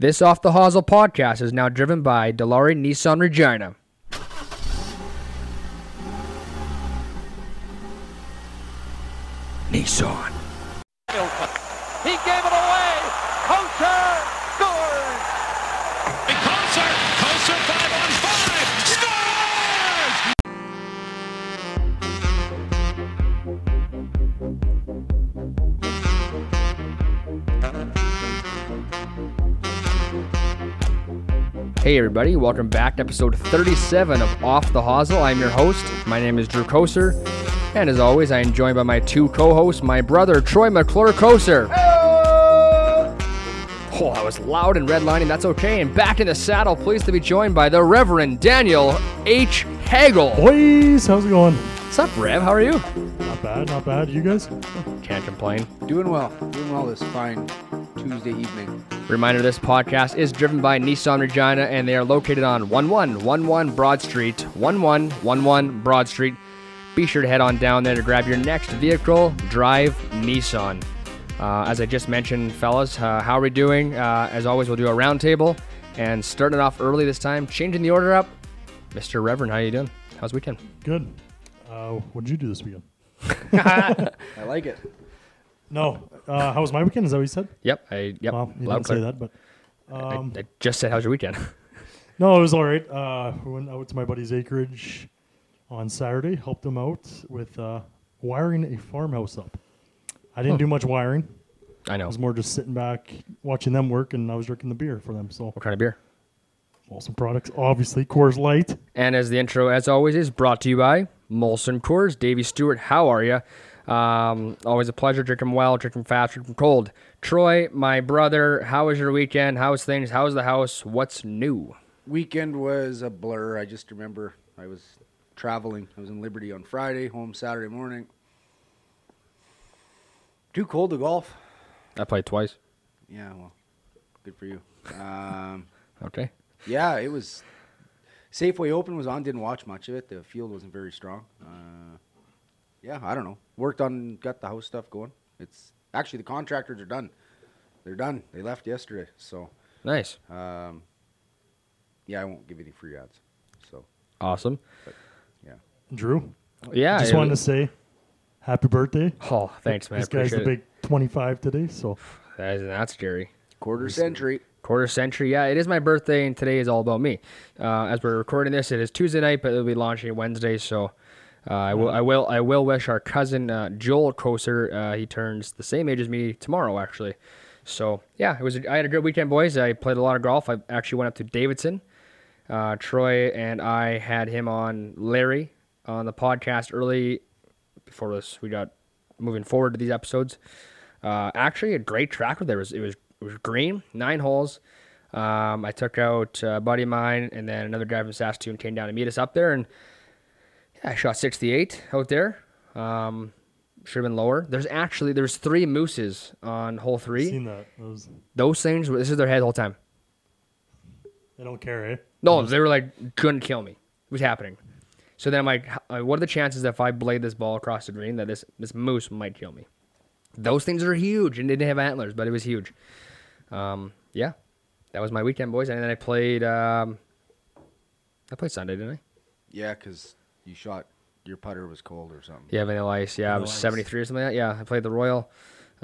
This Off the Hosel podcast is now driven by Dilawri Nissan Regina. Nissan. He gave it away. Koser scores. Koser 5-on-5. Scores! Hey everybody, welcome back to episode 37 of Off the Hosel. I'm your host. My name is Drew Koser. And as always, I am joined by my two co-hosts, my brother, Troy McClure-Koser. Oh, that was loud and redlining. That's okay. And back in the saddle, pleased to be joined by the Reverend Daniel H. Hagel. Boys, how's it going? What's up, Rev? How are you? Not bad, not bad. You guys? Can't complain. Doing well this fine Tuesday evening. Reminder, this podcast is driven by Nissan Regina, and they are located on 1111 Broad Street. 1111 Broad Street. Be sure to head on down there to grab your next vehicle. Drive Nissan. As I just mentioned, fellas, how are we doing? As always, we'll do a roundtable and starting it off early this time, changing the order up. Mr. Reverend, how are you doing? How's weekend? Good. What did you do this weekend? I like it. No. How was my weekend? Is that what you said? Yep. Well, you didn't say that, but I just said, how's your weekend? No, it was all right. We went out to my buddy's acreage on Saturday, helped him out with wiring a farmhouse up. I didn't do much wiring. I know. I was more just sitting back, watching them work, and I was drinking the beer for them. So what kind of beer? Molson products, obviously. Coors Light. And as the intro, as always, is brought to you by Molson Coors. Davey Stewart, how are you? Always a pleasure. Drink them well, drink them fast, drink them cold. Troy, my brother, how was your weekend? How was things? How was the house? What's new? Weekend was a blur. I just remember I was traveling. I was in Liberty on Friday, home Saturday morning. Too cold to golf. I played twice. Yeah, well, good for you. Okay. Yeah, it was. Safeway Open was on. Didn't watch much of it. The field wasn't very strong. Yeah, I don't know. Worked on, got the house stuff going. It's actually the contractors are done. They're done. They left yesterday. So nice. Yeah, I won't give any free ads. So awesome. But, Drew, yeah, just wanted to say happy birthday. Oh, thanks, man. This guy's the big 25 today, so that's scary. Quarter century. Yeah, it is my birthday, and today is all about me. As we're recording this, it is Tuesday night, but it'll be launching Wednesday. So I will wish our cousin Joel Koser. He turns the same age as me tomorrow, actually. So yeah, it was. I had a good weekend, boys. I played a lot of golf. I actually went up to Davidson. Troy and I had him on Larry on the podcast early before this. We got moving forward to these episodes. Actually, a great tracker there. It was green, 9 holes. I took out a buddy of mine and then another guy from Saskatoon came down to meet us up there, and yeah, I shot 68 out there. Should have been lower. There's 3 mooses on hole 3. I've seen that. Those things. This is their head the whole time. They don't care, eh? No, they were like, couldn't kill me. It was happening. So then I'm like, what are the chances that if I blade this ball across the green that this moose might kill me? Those things are huge, and they didn't have antlers, but it was huge. Yeah, that was my weekend, boys. And then I played Sunday, didn't I? Yeah, because you shot, your putter was cold or something. Yeah, Vanilla Ice. Yeah, it was 73 or something like that. Yeah, I played the Royal.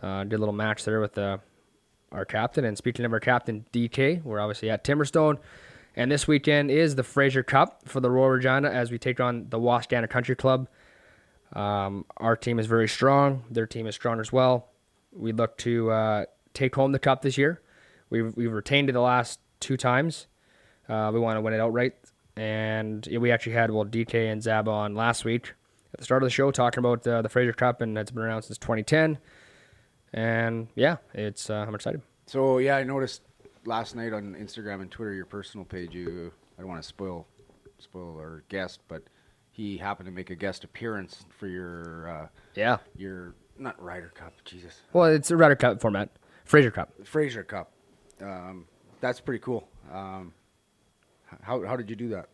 Did a little match there with our captain. And speaking of our captain, DK, we're obviously at Timberstone. And this weekend is the Fraser Cup for the Royal Regina as we take on the Wascana Country Club. Our team is very strong. Their team is strong as well. We look to take home the cup this year. We've retained it the last 2 times. We want to win it outright. And we actually had DK and Zab on last week at the start of the show talking about the Fraser Cup, and it's been around since 2010. And yeah, it's I'm excited. So yeah, I noticed last night on Instagram and Twitter, your personal page, I don't want to spoil our guest, but he happened to make a guest appearance for your not Ryder Cup, Jesus. Well, it's a Ryder Cup format, Fraser Cup. That's pretty cool. How did you do that?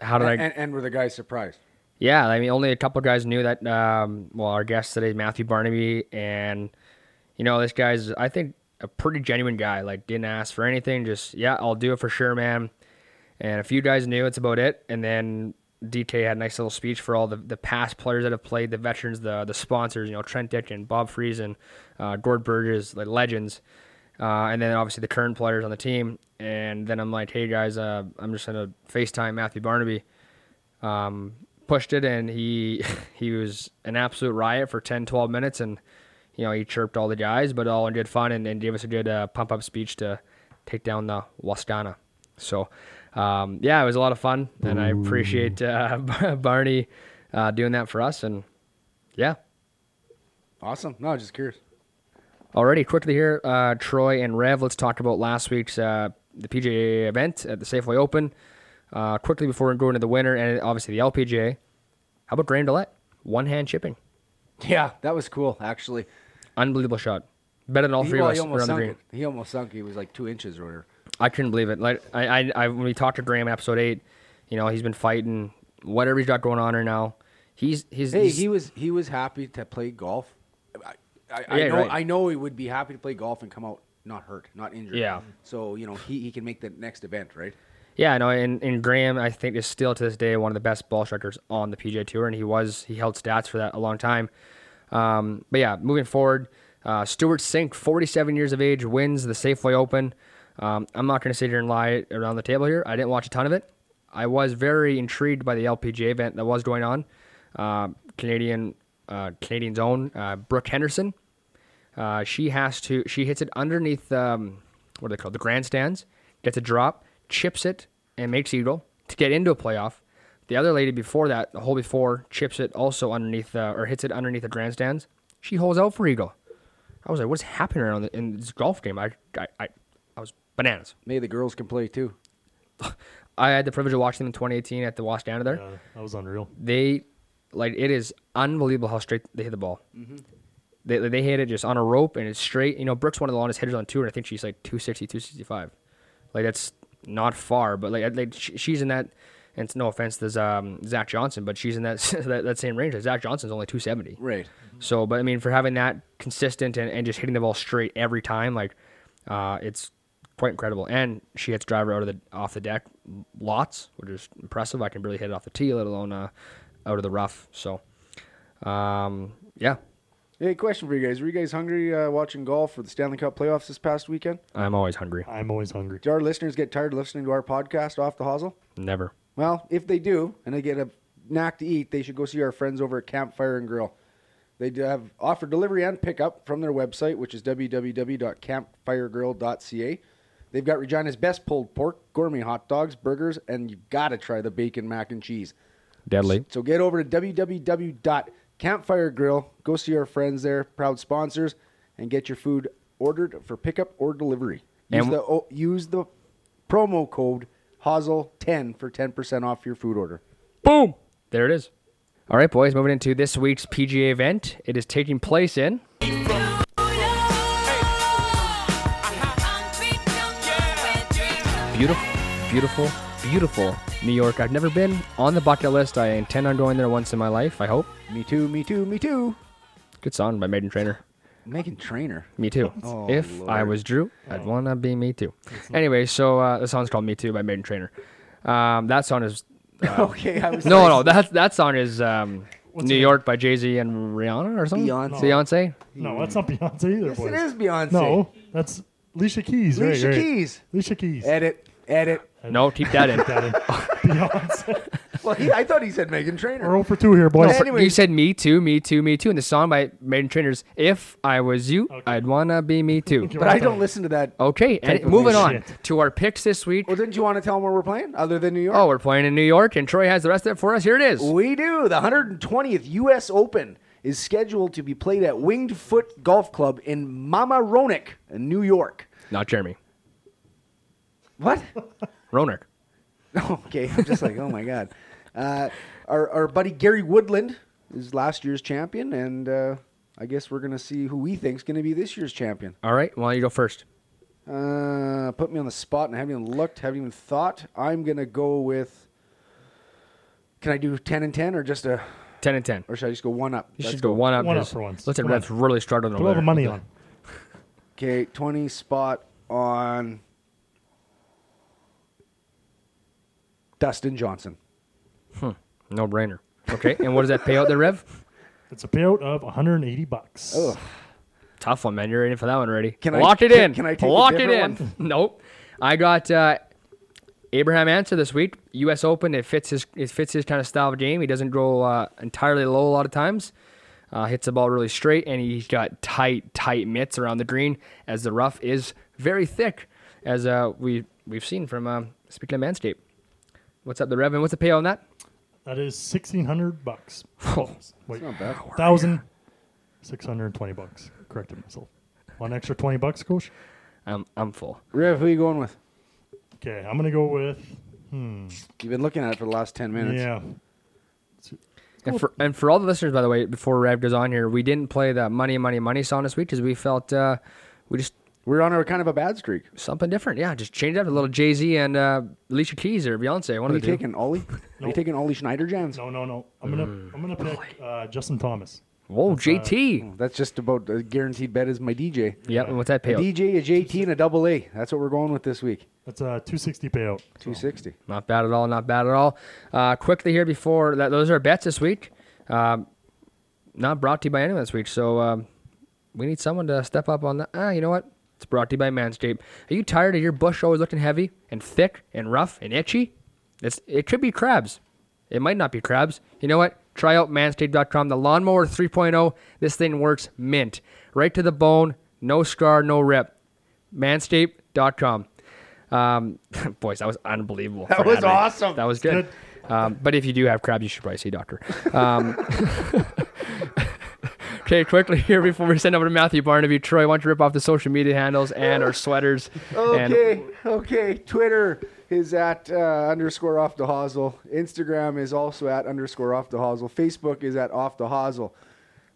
And were the guys surprised? Yeah, I mean, only a couple guys knew that. Our guest today, Matthew Barnaby, and you know, this guy's, I think. a pretty genuine guy. Like, didn't ask for anything. Just, yeah, I'll do it for sure, man. And a few guys knew it's about it. And then DK had a nice little speech for all the past players that have played, the veterans, the sponsors, you know, Trent Ditchin, Bob Friesen, Gord Burgess, like legends. And then obviously the current players on the team. And then I'm like, hey guys, I'm just going to FaceTime Matthew Barnaby. Pushed it, and he was an absolute riot for 10, 12 minutes. And, you know, he chirped all the guys, but all in good fun, and gave us a good pump-up speech to take down the Wascana. So, yeah, it was a lot of fun, and I appreciate Barney doing that for us. And, yeah. Awesome. No, just curious. Alrighty, quickly here, Troy and Rev, let's talk about last week's the PGA event at the Safeway Open. Quickly before we go into the winner and obviously the LPGA, how about Graham Dillette? One-hand chipping. Yeah, that was cool, actually. Unbelievable shot. Better than all three of us around the green. He almost sunk. He was like 2 inches or whatever. I couldn't believe it. Like I when we talked to Graham in episode 8, you know, he's been fighting whatever he's got going on right now. He was happy to play golf. I know he would be happy to play golf and come out not hurt, not injured. Yeah. So, you know, he can make the next event, right? Yeah, I know. And Graham, I think, is still to this day one of the best ball strikers on the PGA Tour, and he held stats for that a long time. But yeah, moving forward, Stuart Sink, 47 years of age, wins the Safeway Open. I'm not going to sit here and lie around the table here. I didn't watch a ton of it. I was very intrigued by the LPGA event that was going on. Canadian's own Brooke Henderson. She hits it underneath what are they called? The grandstands, gets a drop, chips it, and makes eagle to get into a playoff. The other lady before that, the hole before, chips it also underneath or hits it underneath the grandstands. She holds out for eagle. I was like, what's happening around in this golf game? I was bananas. Maybe the girls can play too. I had the privilege of watching them in 2018 at the Wascana there. Yeah, that was unreal. It is unbelievable how straight they hit the ball. Mm-hmm. They hit it just on a rope, and it's straight. You know, Brooke's one of the longest hitters on tour, and I think she's like 260, 265. Like, that's not far, but like she's in that, and it's no offense to Zach Johnson, but she's in that that same range. Zach Johnson's only 270. Right. Mm-hmm. So, but I mean, for having that consistent and just hitting the ball straight every time, like, it's quite incredible. And she hits driver off the deck lots, which is impressive. I can barely hit it off the tee, let alone out of the rough. So, yeah. Hey, question for you guys. Were you guys hungry watching golf for the Stanley Cup playoffs this past weekend? I'm always hungry. Do our listeners get tired of listening to our podcast, Off the Hosel? Never. Well, if they do, and they get a knack to eat, they should go see our friends over at Campfire & Grill. They have offered delivery and pickup from their website, which is www.campfiregrill.ca. They've got Regina's best pulled pork, gourmet hot dogs, burgers, and you've got to try the bacon mac and cheese. Deadly. So get over to www.campfiregrill. Go see our friends there, proud sponsors, and get your food ordered for pickup or delivery. Use the promo code HOSL10 for 10% off your food order. Boom! There it is. All right, boys, moving into this week's PGA event. It is taking place in... Beautiful New York. I've never been. On the bucket list. I intend on going there once in my life, I hope. Me too. Good song by Meghan Trainor. Me too. Oh, if Lord. I was Drew, I'd want to be me too. Anyway, so the song's called Me Too by Meghan Trainor. That song is... okay, I was... No, that song is New York by Jay-Z and Rihanna or something? Beyonce? No, that's not Beyonce either. Yes, boys. It is Beyonce. No, that's Alicia Keys. Alicia Keys. Edit. No, keep that in. Beyonce. Well, I thought he said Meghan Trainor. We're 0 for 2 here, boys. No, you said me too. And the song by Meghan Trainor's If I Was You, okay. I'd Want to Be Me Too. But I don't listen to that. Okay, and moving on to our picks this week. Well, didn't you want to tell them where we're playing other than New York? Oh, we're playing in New York, and Troy has the rest of it for us. Here it is. We do. The 120th U.S. Open is scheduled to be played at Winged Foot Golf Club in Mamaroneck, New York. Not Jeremy. What? Roenick. Okay, I'm just like, oh my God. Our buddy Gary Woodland is last year's champion, and I guess we're going to see who we think's going to be this year's champion. All right, why don't you go first? Put me on the spot, and I haven't even looked, haven't even thought. I'm going to go with, can I do 10 and 10 or just a... 10 and 10. Or should I just go one up? You should go one up. One up for once. Let's see, Rev's really struggling over there. Put a little money on. Okay, 20 spot on Dustin Johnson. No brainer. Okay, and what does that payout there, Rev? It's a payout of $180. Ugh. Tough one, man. You're in for that one already. Can I lock it in? Nope. I got Abraham Ancer this week. U.S. Open. It fits his kind of style of game. He doesn't go entirely low a lot of times. Hits the ball really straight, and he's got tight mitts around the green, as the rough is very thick, as we've seen from speaking of Manscaped. What's up, the Rev? And what's the payout on that? That is $1,600. Oh, wait, not bad. $1,620. Corrected myself. One extra $20, coach. I'm full. Rev, who are you going with? Okay, I'm gonna go with. You've been looking at it for the last 10 minutes. Yeah. And for all the listeners, by the way, before Rev goes on here, we didn't play the money song this week because we felt we're on a kind of a bad streak. Something different, yeah. Just change it up a little. Jay-Z and Alicia Keys or Beyonce. One of the two. Are you taking Ollie Schneider Jams? No. I'm gonna pick Justin Thomas. Whoa, that's JT. That's just about a guaranteed bet is my DJ. Yeah, and what's that payout? A DJ, a JT, and a double A. That's what we're going with this week. That's a $260 payout. $260. Not bad at all. Quickly here before that, those are bets this week. Not brought to you by anyone this week, so we need someone to step up on that. You know what? It's brought to you by Manscaped. Are you tired of your bush always looking heavy and thick and rough and itchy? It could be crabs. It might not be crabs. You know what? Try out Manscaped.com. The Lawnmower 3.0, this thing works mint. Right to the bone, no scar, no rip. Manscaped.com. Boys, that was unbelievable. That was awesome. That was good. But if you do have crabs, you should probably see a doctor. Okay, quickly here before we send over to Matthew Barnaby. Troy, why don't you rip off the social media handles and our sweaters? Okay. Twitter is at _off the hosel. Instagram is also at _off the hosel. Facebook is at off the hosel.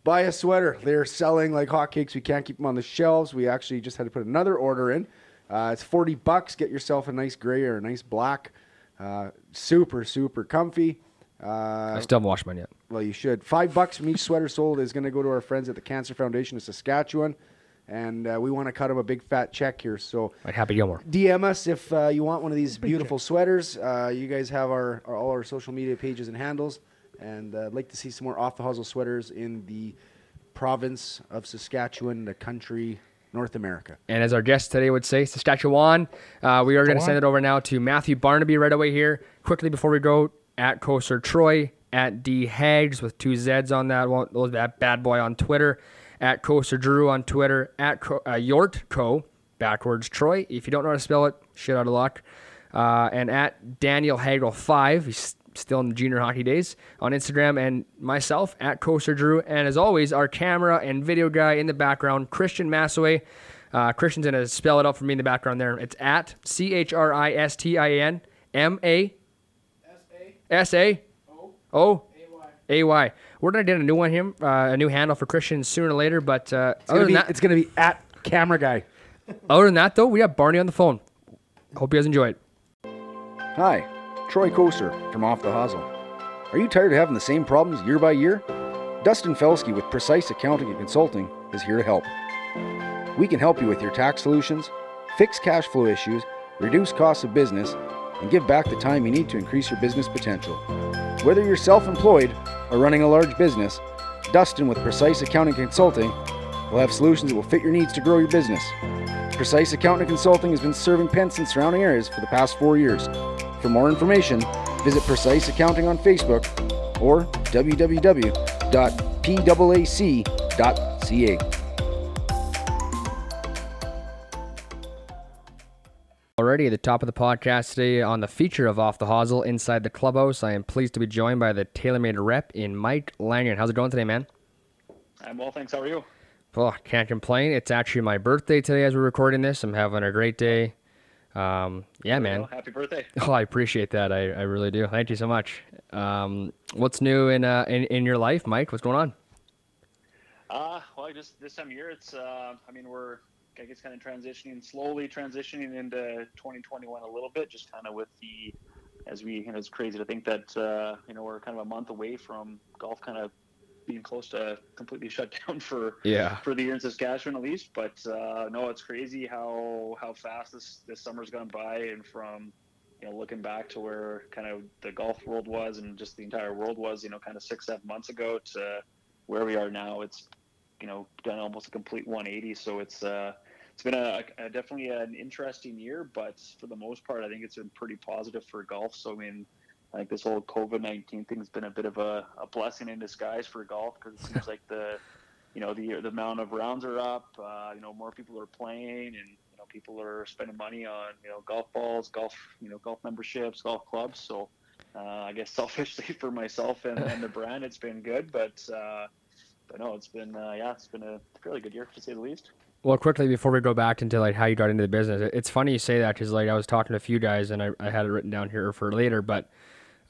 Buy a sweater. They're selling like hotcakes. We can't keep them on the shelves. We actually just had to put another order in. It's $40. Get yourself a nice gray or a nice black. Super, super comfy. I still haven't washed mine yet. Well, you should. $5 from each sweater sold is going to go to our friends at the Cancer Foundation of Saskatchewan. And we want to cut him a big fat check here. So, like Happy Gilmore. DM us if you want one of these beautiful sweaters. You guys have all our social media pages and handles. And I'd like to see some more Off the Hustle sweaters in the province of Saskatchewan, the country, North America. And as our guest today would say, Saskatchewan. We are going to send it over now to Matthew Barnaby right away here. Quickly before we go, at Coaster Troy, at D Hags with two Z's on that bad boy on Twitter, at Coaster Drew on Twitter, at Yort Co backwards Troy. If you don't know how to spell it, shit out of luck. And at Daniel Hagel 5. He's still in the junior hockey days on Instagram, and myself at Coaster Drew. And as always, our camera and video guy in the background, Christian Massaway. Christian's gonna spell it out for me in the background there. It's at CHRISTINMASAOAY. We're gonna get a new handle for Christian sooner or later, but it's gonna be at camera guy. Other than that, though, we have Barney on the phone. Hope you guys enjoy it. Hi, Troy Koser from Off the Hosel. Are you tired of having the same problems year by year? Dustin Felsky with Precise Accounting and Consulting is here to help. We can help you with your tax solutions, fix cash flow issues, reduce costs of business, and give back the time you need to increase your business potential. Whether you're self-employed or running a large business, Dustin with Precise Accounting Consulting will have solutions that will fit your needs to grow your business. Precise Accounting Consulting has been serving Pence and surrounding areas for the past 4 years. For more information, visit Precise Accounting on Facebook or www.paac.ca. Already at the top of the podcast today on the feature of Off the Hosel Inside the Clubhouse, I am pleased to be joined by the TaylorMade rep in Mike Langan. How's it going today, man? I'm well, thanks. How are you? Oh, can't complain. It's actually my birthday today as we're recording this. I'm having a great day. Yeah, man. Well, happy birthday. Oh, I appreciate that. I really do. Thank you so much. What's new in your life, Mike? What's going on? Well, just this time of year, it's I guess kind of slowly transitioning into 2021 a little bit, just kind of with the, as we, you know, it's crazy to think that, we're kind of a month away from golf kind of being close to completely shut down for the year in Saskatchewan at least. But no, it's crazy how fast this summer's gone by, and from looking back to where kind of the golf world was and just the entire world was, kind of 6-7 months ago to where we are now. It's done almost a complete 180. So it's been a definitely an interesting year, but for the most part, I think it's been pretty positive for golf. So I think this whole COVID-19 thing has been a bit of a blessing in disguise for golf, because it seems like the amount of rounds are up, more people are playing, and people are spending money on golf balls, golf memberships, golf clubs. So I guess selfishly for myself and the brand, it's been good, but no, it's been a really good year, to say the least. Well, quickly before we go back into how you got into the business, it's funny you say that, because I was talking to a few guys and I had it written down here for later, but.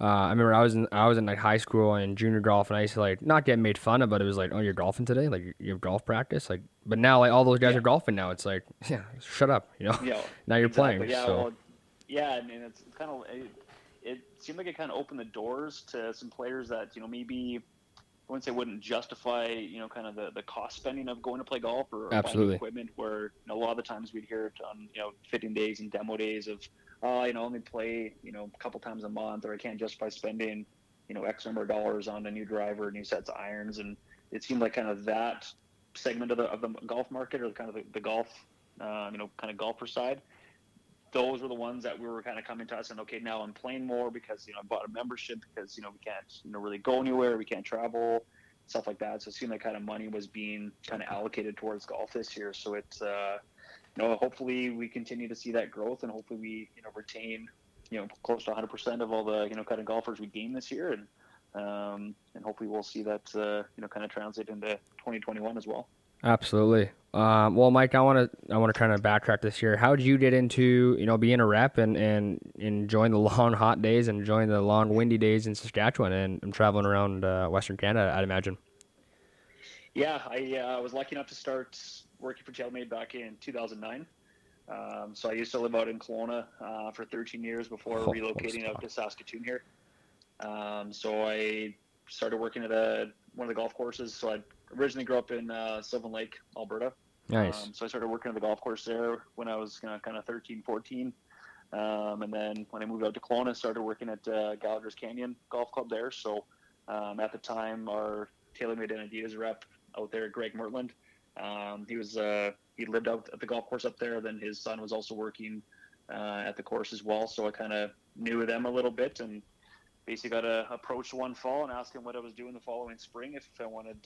I remember I was in high school and junior golf, and I used to not get made fun of, but it was oh, you're golfing today, you have golf practice, But now all those guys are golfing now. It's shut up, Now you're playing. Yeah, so. Well, yeah, I mean it's kind of it seemed like it kind of opened the doors to some players that maybe I wouldn't say wouldn't justify kind of the cost spending of going to play golf or buying equipment. Where a lot of the times we'd hear it on fitting days and demo days of. Only play, a couple times a month, or I can't justify spending, X number of dollars on a new driver, new sets of irons. And it seemed like kind of that segment of the golf market, or kind of the golf, kind of golfer side. Those were the ones that we were kind of coming to us and, okay, now I'm playing more because, I bought a membership because, we can't, really go anywhere. We can't travel, stuff like that. So it seemed like kind of money was being kind of allocated towards golf this year. So it's, hopefully we continue to see that growth, and hopefully we, retain, close to 100% of all the, kind of golfers we gained this year. And hopefully we'll see that, kind of translate into 2021 as well. Absolutely. Well, Mike, I want to kind of backtrack this year. How did you get into, being a rep and enjoying the long hot days and enjoying the long windy days in Saskatchewan and traveling around Western Canada, I'd imagine? Yeah, I was lucky enough to start working for TaylorMade back in 2009. So I used to live out in Kelowna for 13 years before relocating out to Saskatoon here. So I started working at one of the golf courses. So I originally grew up in Sylvan Lake, Alberta. Nice. So I started working at the golf course there when I was kind of 13, 14. And then when I moved out to Kelowna, I started working at Gallagher's Canyon Golf Club there. So at the time, our TaylorMade and Adidas rep out there, Greg Mertland, he lived out at the golf course up there. Then his son was also working at the course as well, so I kind of knew them a little bit, and basically got approached one fall and asked him what I was doing the following spring, if I wanted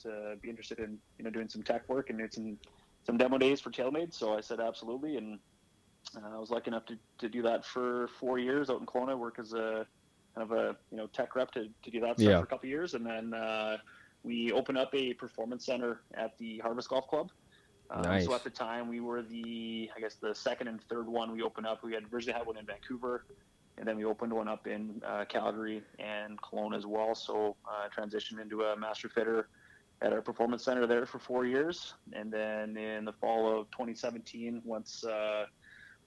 to be interested in doing some tech work and doing some demo days for TaylorMade. So I said absolutely, and I was lucky enough to do that for 4 years out in Kelowna. Work as a kind of a tech rep to do that stuff for a couple of years, and then we opened up a performance center at the Harvest Golf Club. Nice. So at the time, we were the second and third one we opened up. We had originally had one in Vancouver, and then we opened one up in Calgary and Kelowna as well. So transitioned into a master fitter at our performance center there for 4 years. And then in the fall of 2017, once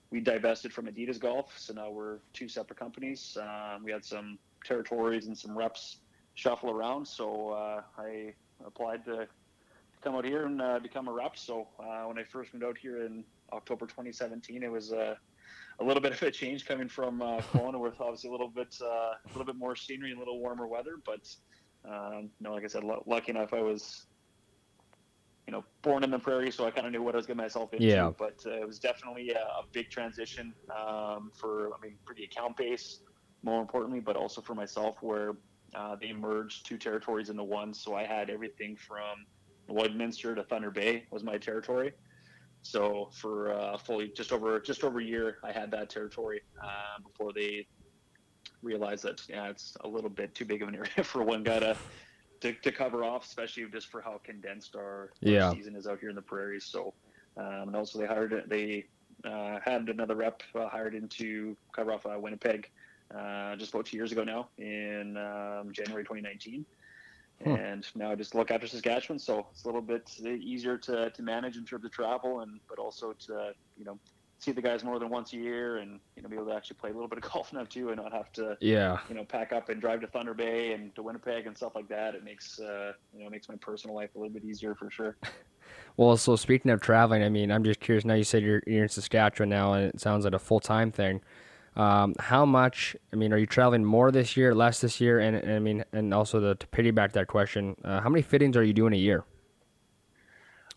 we divested from Adidas Golf, so now we're two separate companies. We had some territories and some reps shuffle around, so I applied to come out here and become a rep. So when I first moved out here in October 2017, it was a little bit of a change coming from Kelowna, with obviously a little bit more scenery and a little warmer weather. But like I said, lucky enough, I was born in the prairie, so I kind of knew what I was getting myself into. Yeah. But it was definitely a big transition for the account base, more importantly, but also for myself, where they merged two territories into one. So I had everything from Lloydminster to Thunder Bay was my territory. So for fully just over a year, I had that territory before they realized that it's a little bit too big of an area for one guy to cover off, especially just for how condensed our season is out here in the prairies. So and also they had another rep hired in to cover off Winnipeg. Just about 2 years ago now, in January 2019, and now I just look after Saskatchewan, so it's a little bit easier to manage in terms of travel, but also to see the guys more than once a year, and be able to actually play a little bit of golf now too, and not have to pack up and drive to Thunder Bay and to Winnipeg and stuff like that. It makes makes my personal life a little bit easier for sure. Well, so speaking of traveling, I'm just curious. Now you said you're in Saskatchewan now, and it sounds like a full-time thing. How much? Are you traveling more this year, less this year? And also to piggyback that question, how many fittings are you doing a year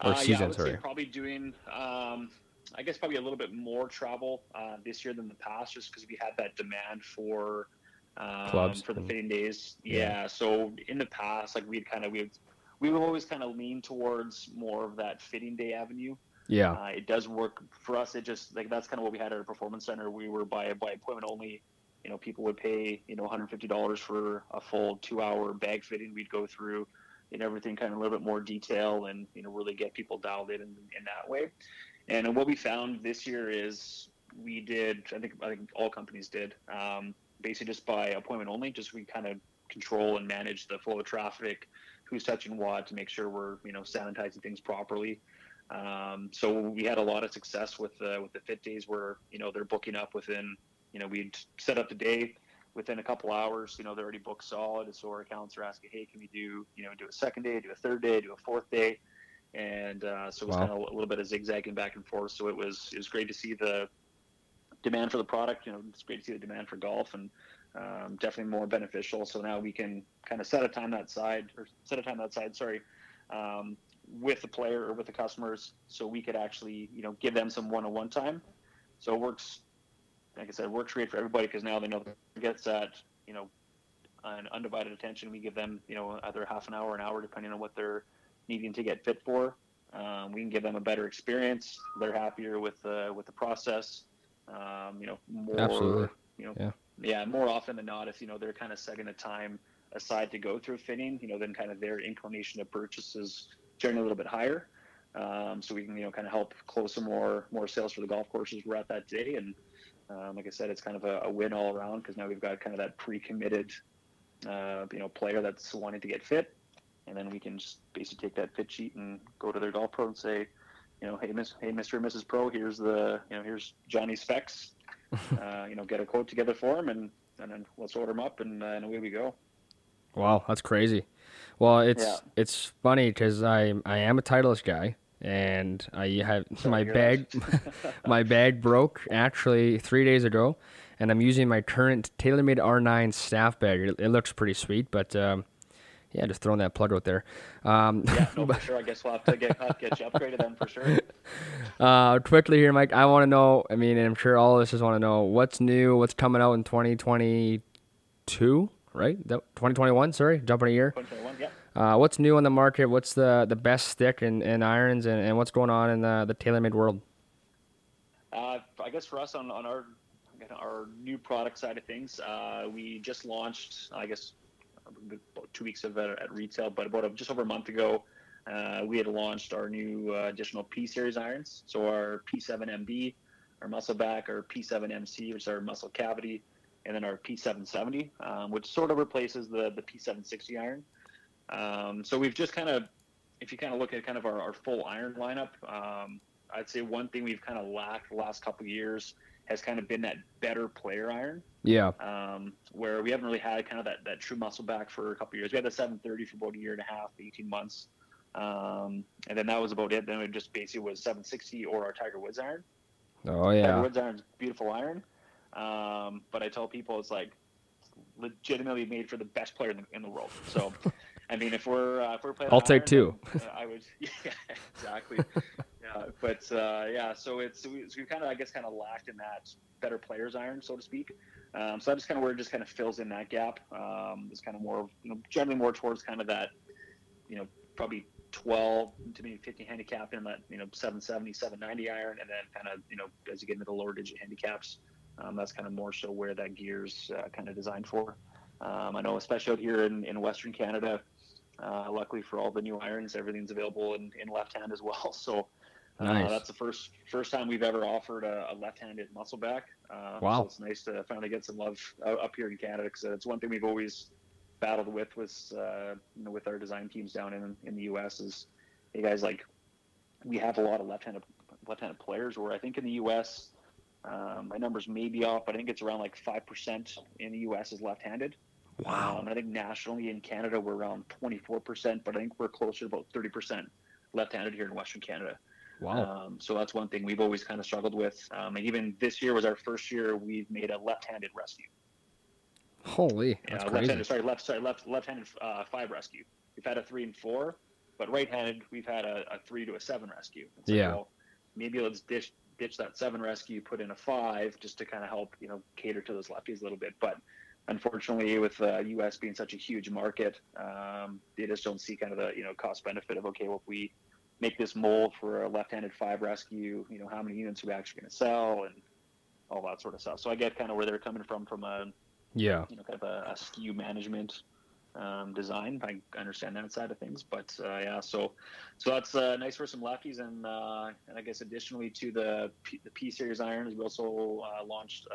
or season? Sorry, probably doing. I guess probably a little bit more travel this year than the past, just because we had that demand for clubs for the fitting days. Yeah. So in the past, we would always kind of lean towards more of that fitting day avenue. Yeah. It does work for us. It just that's kind of what we had at our performance center. We were by appointment only. People would pay, $150 for a full 2-hour bag fitting. We'd go through and everything kind of a little bit more detail and, really get people dialed in that way. And what we found this year is we did, I think all companies did, basically just by appointment only, just we kind of control and manage the flow of traffic, who's touching what, to make sure we're, sanitizing things properly. So we had a lot of success with the fit days where, they're booking up within, we'd set up the day within a couple hours, they're already booked solid. So our accounts are asking, hey, can we do, do a second day, do a third day, do a fourth day? And so it was kind of a little bit of zigzagging back and forth. So it was great to see the demand for the product. It's great to see the demand for golf, and definitely more beneficial. So now we can kind of set a time outside, with the player or with the customers, so we could actually give them some one-on-one time. So it works, like I said, it works great for everybody, because now they know it gets that an undivided attention. We give them either half an hour, an hour, depending on what they're needing to get fit for. We can give them a better experience. They're happier with the process. More, absolutely. More often than not, if they're kind of setting a time aside to go through fitting, then kind of their inclination to purchase is generally a little bit higher. So we can kind of help close some more sales for the golf courses we're at that day. And like I said, it's kind of a win all around, because now we've got kind of that pre-committed player that's wanting to get fit. And then we can just basically take that fit sheet and go to their golf pro and say, hey, Mr. and Mrs. Pro, here's the, here's Johnny's specs, get a quote together for him, and then let's order him up, and away we go. Wow. That's crazy. Well, it's funny, cause I am a Titleist guy, and I have my bag broke actually 3 days ago, and I'm using my current TaylorMade R9 staff bag. It looks pretty sweet, but, yeah, just throwing that plug out there. For sure. I guess we'll have to get you upgraded then for sure. Quickly here, Mike, I want to know, and I'm sure all of us just want to know, what's new, what's coming out in 2022, right? 2021, sorry, jumping a year. 2021, yeah. What's new on the market? What's the best stick and irons, and what's going on in the TaylorMade world? I guess for us on our new product side of things, we just launched, about 2 weeks of it at retail, but just over a month ago, we had launched our new additional P-Series irons. So our P7MB, our muscle back, our P7MC, which is our muscle cavity, and then our P770, which sort of replaces the P760 iron. So we've just kind of, if you kind of look at kind of our full iron lineup, I'd say one thing we've kind of lacked the last couple of years has kind of been that better player iron. Yeah. Where we haven't really had kind of that true muscle back for a couple of years. We had the 730 for about a year and a half, 18 months. And then that was about it. Then it just basically was 760 or our Tiger Woods iron. Oh, yeah. Tiger Woods iron's beautiful iron. But I tell people it's like legitimately made for the best player in the world. So, if we're playing, I'll take iron, two. Yeah, exactly. So we've kind of lacked in that better player's iron, so to speak. So that's where it just kind of fills in that gap. It's kind of more, generally more towards kind of that, probably 12 to maybe 15 handicap in that, 770, 790 iron. And then kind of, as you get into the lower digit handicaps, that's kind of more so where that gear's kind of designed for. I know, especially out here in Western Canada, luckily for all the new irons, everything's available in left hand as well. So, nice. That's the first time we've ever offered a left-handed muscle back. Wow. So it's nice to finally get some love up here in Canada, because it's one thing we've always battled with was, with our design teams down in the U.S. is, you guys, we have a lot of left-handed left-handed players were. I think in the U.S., my numbers may be off, but I think it's around like 5% in the U.S. is left-handed. Wow. I think nationally in Canada, we're around 24%, but I think we're closer to about 30% left-handed here in Western Canada. Wow. So that's one thing we've always kind of struggled with. And even this year was our first year we've made a left-handed rescue. Holy, that's crazy. Left-handed five rescue. We've had a 3 and 4, but right-handed we've had a 3 to a 7 rescue. So, yeah. Well, maybe let's ditch that 7 rescue, put in a 5, just to kind of help cater to those lefties a little bit. But unfortunately, with the U.S. being such a huge market, they just don't see kind of the cost benefit of well, if we make this mold for a left-handed 5 rescue, how many units are we actually going to sell and all that sort of stuff. So I get kind of where they're coming from a kind of a SKU management design. I understand that side of things, but so that's nice for some lefties, and I guess additionally to the P series irons, we also launched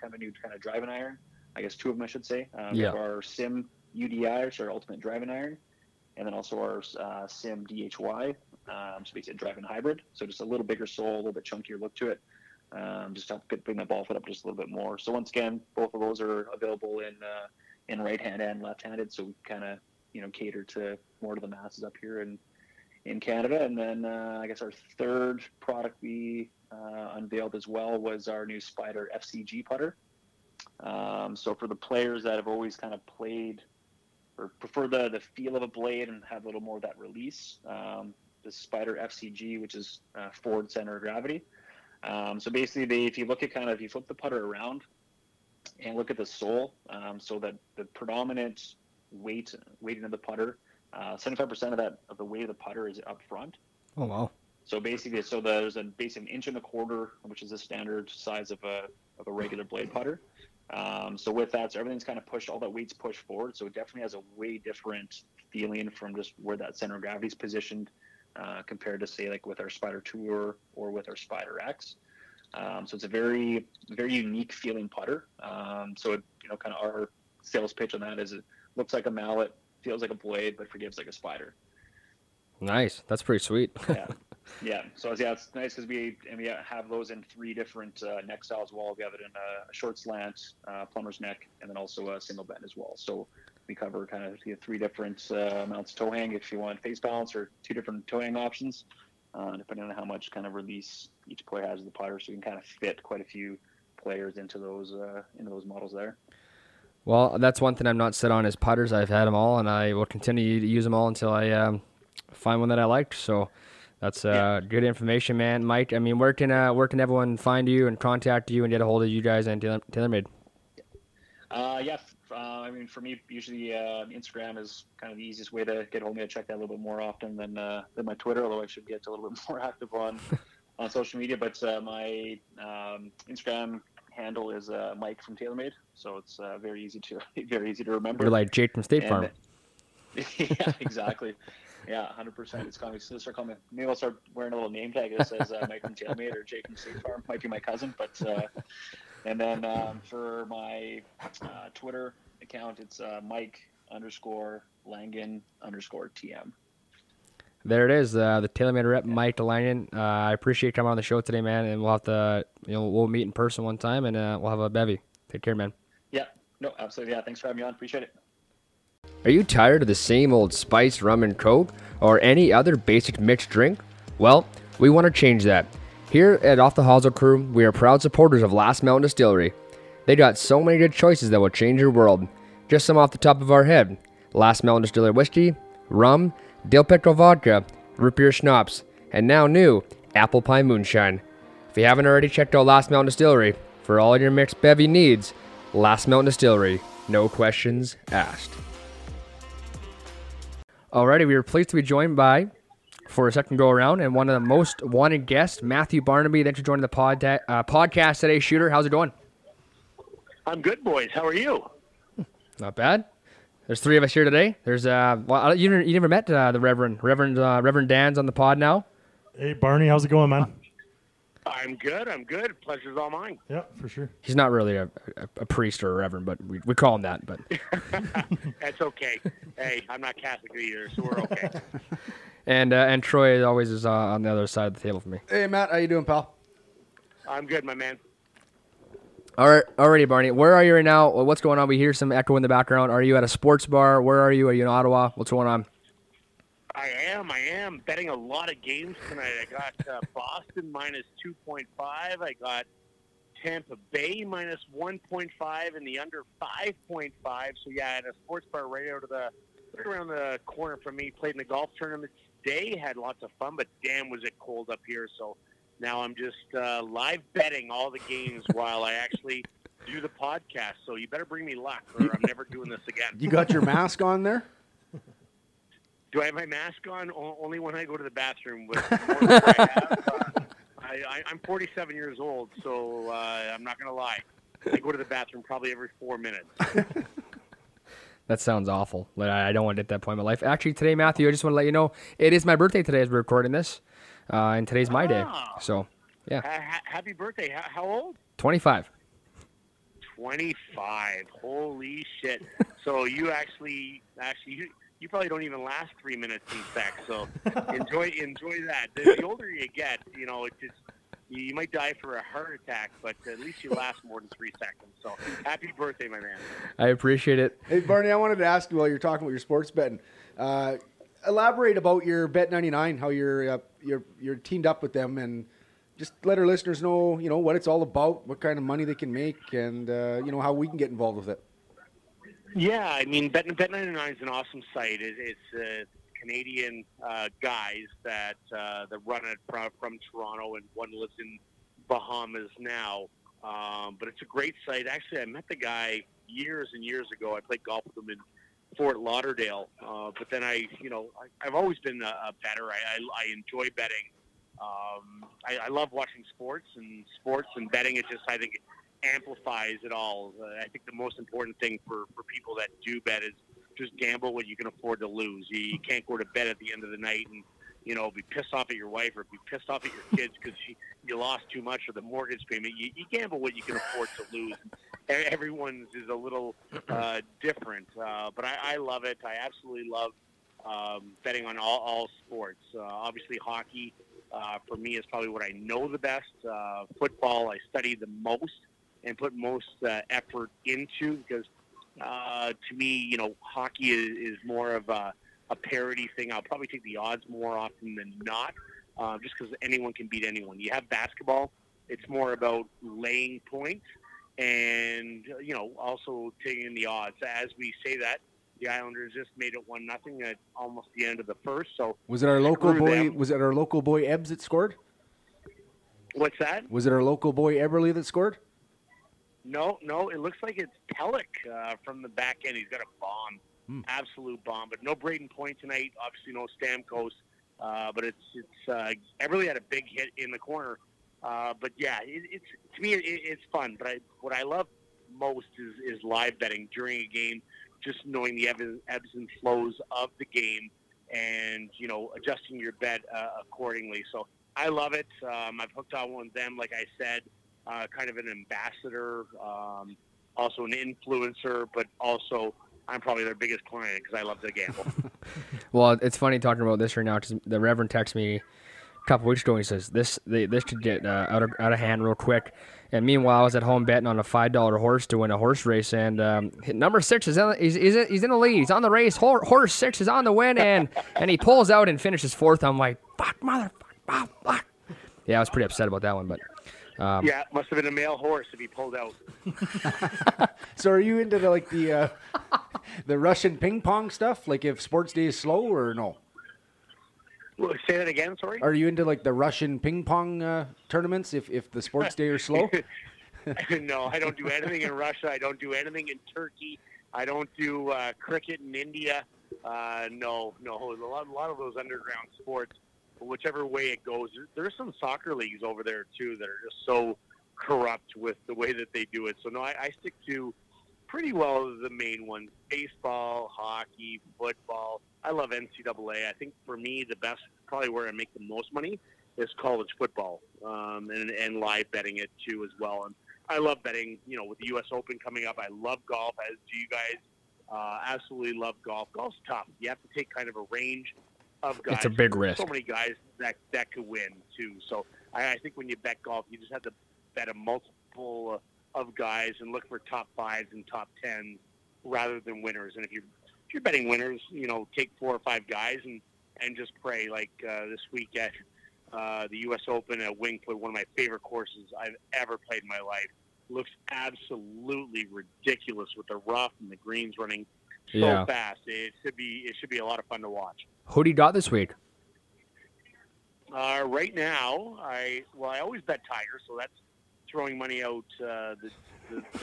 kind of a new kind of driving iron. I guess 2 of them I should say. Our Sim UDI, which is our ultimate driving iron, and then also our Sim DHY, so basically a driving hybrid. So just a little bigger sole, a little bit chunkier look to it. Just to bring that ball foot up just a little bit more. So once again, both of those are available in right-handed and left-handed. So we kind of cater to more to the masses up here in Canada. And then I guess our third product we unveiled as well was our new Spider FCG putter. So for the players that have always kind of played or prefer the feel of a blade and have a little more of that release, the Spider FCG, which is forward center of gravity. So basically, if you look at kind of, you flip the putter around and look at the sole, so that the predominant weighting of the putter, 75% of the weight of the putter is up front. Oh, wow. So basically, there's an inch and a quarter, which is the standard size of a regular blade putter. So with that, everything's kind of pushed, all that weight's pushed forward. So it definitely has a way different feeling from just where that center of gravity is positioned. Compared to say like with our Spider Tour or with our Spider X, so it's a very very unique feeling putter. So it, kind of our sales pitch on that is it looks like a mallet, feels like a blade, but forgives like a spider. Nice, that's pretty sweet. yeah. So it's nice because we have those in 3 different neck styles as well. We have it in a short slant, plumber's neck, and then also a single bend as well. So we cover kind of 3 different amounts of toe hang if you want face balance, or 2 different toe hang options, depending on how much kind of release each player has of the putter. So you can kind of fit quite a few players into those models there. Well, that's one thing I'm not set on is putters. I've had them all, and I will continue to use them all until I find one that I liked. So that's good information, man. Mike, I mean, where can everyone find you and contact you and get a hold of you guys and TaylorMade? I mean, for me, usually Instagram is kind of the easiest way to get hold of me. I check that a little bit more often than my Twitter, although I should get a little bit more active on social media. But my Instagram handle is Mike from TaylorMade, so it's very easy to remember. You're like Jake from State Farm. Yeah, exactly. Yeah, 100%. It's coming. So start calling me. Maybe I'll start wearing a little name tag that says Mike from TaylorMade or Jake from State Farm. Might be my cousin, but. And then for my Twitter account, it's Mike_Langan_TM. There it is, the TaylorMade rep, Mike Langan. I appreciate you coming on the show today, man. And we'll have to, we'll meet in person one time, and we'll have a bevy. Take care, man. Yeah, no, absolutely. Yeah, thanks for having me on. Appreciate it. Are you tired of the same old spice, rum, and coke, or any other basic mixed drink? Well, we want to change that. Here at Off the Hosel Crew, we are proud supporters of Last Mountain Distillery. They got so many good choices that will change your world. Just some off the top of our head: Last Mountain Distillery whiskey, rum, dill pickle vodka, root beer schnapps, and now new, apple pie moonshine. If you haven't already checked out Last Mountain Distillery, for all your mixed bevy needs, Last Mountain Distillery, no questions asked. Alrighty, we are pleased to be joined by, for a second go around, and one of the most wanted guests, Matthew Barnaby. Thanks for joining the podcast today, Shooter. How's it going? I'm good, boys. How are you? Not bad. There's 3 of us here today. There's well, you never met the Reverend Dan's on the pod now. Hey, Barney, how's it going, man? I'm good. Pleasure's all mine. Yeah, for sure. He's not really a priest or a reverend, but we call him that. But that's okay. Hey, I'm not Catholic either, so we're okay. And Troy always is on the other side of the table for me. Hey, Matt, how you doing, pal? I'm good, my man. All right, alrighty, Barney. Where are you right now? What's going on? We hear some echo in the background. Are you at a sports bar? Where are you? Are you in Ottawa? What's going on? I am betting a lot of games tonight. I got Boston minus 2.5. I got Tampa Bay minus 1.5 and the under 5.5. So yeah, at a sports bar right around the corner from me. Played in the golf tournament today. Had lots of fun, but damn, was it cold up here. So now I'm just live betting all the games while I actually do the podcast. So you better bring me luck, or I'm never doing this again. You got your mask on there? Do I have my mask on? Only when I go to the bathroom. With I'm 47 years old, so I'm not going to lie. I go to the bathroom probably every 4 minutes. That sounds awful. I don't want it at that point in my life. Actually, today, Matthew, I just want to let you know, it is my birthday today as we're recording this, and today's my day. So, yeah. Happy birthday. How old? 25. 25. Holy shit. So you you probably don't even last 3 minutes in sex. So enjoy that. The older you get, you know, it just, you might die for a heart attack, but at least you last more than 3 seconds. So happy birthday, my man. I appreciate it. Hey, Barney, I wanted to ask you while you're talking about your sports betting, elaborate about your Bet99, how you're teamed up with them, and just let our listeners know, you know, what it's all about, what kind of money they can make, and, you know, how we can get involved with it. Yeah, I mean, Bet99 is an awesome site. It's Canadian guys that run it from Toronto, and one lives in Bahamas now. But it's a great site. Actually, I met the guy years and years ago. I played golf with him in Fort Lauderdale. But then I've always been a better. I enjoy betting. I love watching sports and betting. It just, I think, it amplifies it all. I think the most important thing for people that do bet is just gamble what you can afford to lose. You can't go to bed at the end of the night and, you know, be pissed off at your wife or be pissed off at your kids because you lost too much or the mortgage payment. You gamble what you can afford to lose. Everyone's is a little different, but I love it. I absolutely love betting on all sports. Obviously, hockey for me is probably what I know the best. Football, I study the most and put most effort into because, to me, you know, hockey is more of a parity thing. I'll probably take the odds more often than not, just because anyone can beat anyone. You have basketball. It's more about laying points and, you know, also taking the odds. As we say that, the Islanders just made it 1-0 at almost the end of the first. So was it our local boy? Was it our local boy Ebbs that scored? What's that? Was it our local boy Eberle that scored? No, it looks like it's Pellick from the back end. He's got a bomb, absolute bomb. But no Braden Point tonight. Obviously, no Stamkos. But it's Eberle had a big hit in the corner. But yeah, it's to me it's fun. But what I love most is live betting during a game. Just knowing the ebbs and flows of the game and, you know, adjusting your bet accordingly. So I love it. I've hooked on with them, like I said, kind of an ambassador, also an influencer, but also I'm probably their biggest client because I love to gamble. Well, it's funny talking about this right now because the Reverend texted me a couple weeks ago and he says, this could get out of hand real quick. And meanwhile, I was at home betting on a $5 horse to win a horse race, and number 6 is in the lead. He's on the race. Horse 6 is on the win, and he pulls out and finishes fourth. I'm like, fuck, motherfucker, fuck. Yeah, I was pretty upset about that one, but yeah, it must have been a male horse if he pulled out. So, are you into the Russian ping pong stuff? Like, if sports day is slow or no? Say that again, sorry? Are you into, like, the Russian ping pong tournaments if the sports day are slow? No, I don't do anything in Russia. I don't do anything in Turkey. I don't do cricket in India. No. A lot of those underground sports, whichever way it goes. There's some soccer leagues over there, too, that are just so corrupt with the way that they do it. So, no, I stick to pretty well the main ones, baseball, hockey, football. I love NCAA. I think for me, the best, probably where I make the most money, is college football and live betting it too as well. And I love betting, you know, with the U.S. Open coming up. I love golf, as do you guys. Absolutely love golf. Golf's tough. You have to take kind of a range of guys. It's a big risk. So many guys that could win too. So I think when you bet golf, you just have to bet a multiple of guys and look for top fives and top tens rather than winners. And if you're betting winners, take 4 or 5 guys and just pray. Like this week at the U.S. Open at Wingfoot, one of my favorite courses I've ever played in my life. Looks absolutely ridiculous with the rough and the greens running so fast. It should be a lot of fun to watch. Who do you got this week? Right now, I always bet Tiger, so that's throwing money out the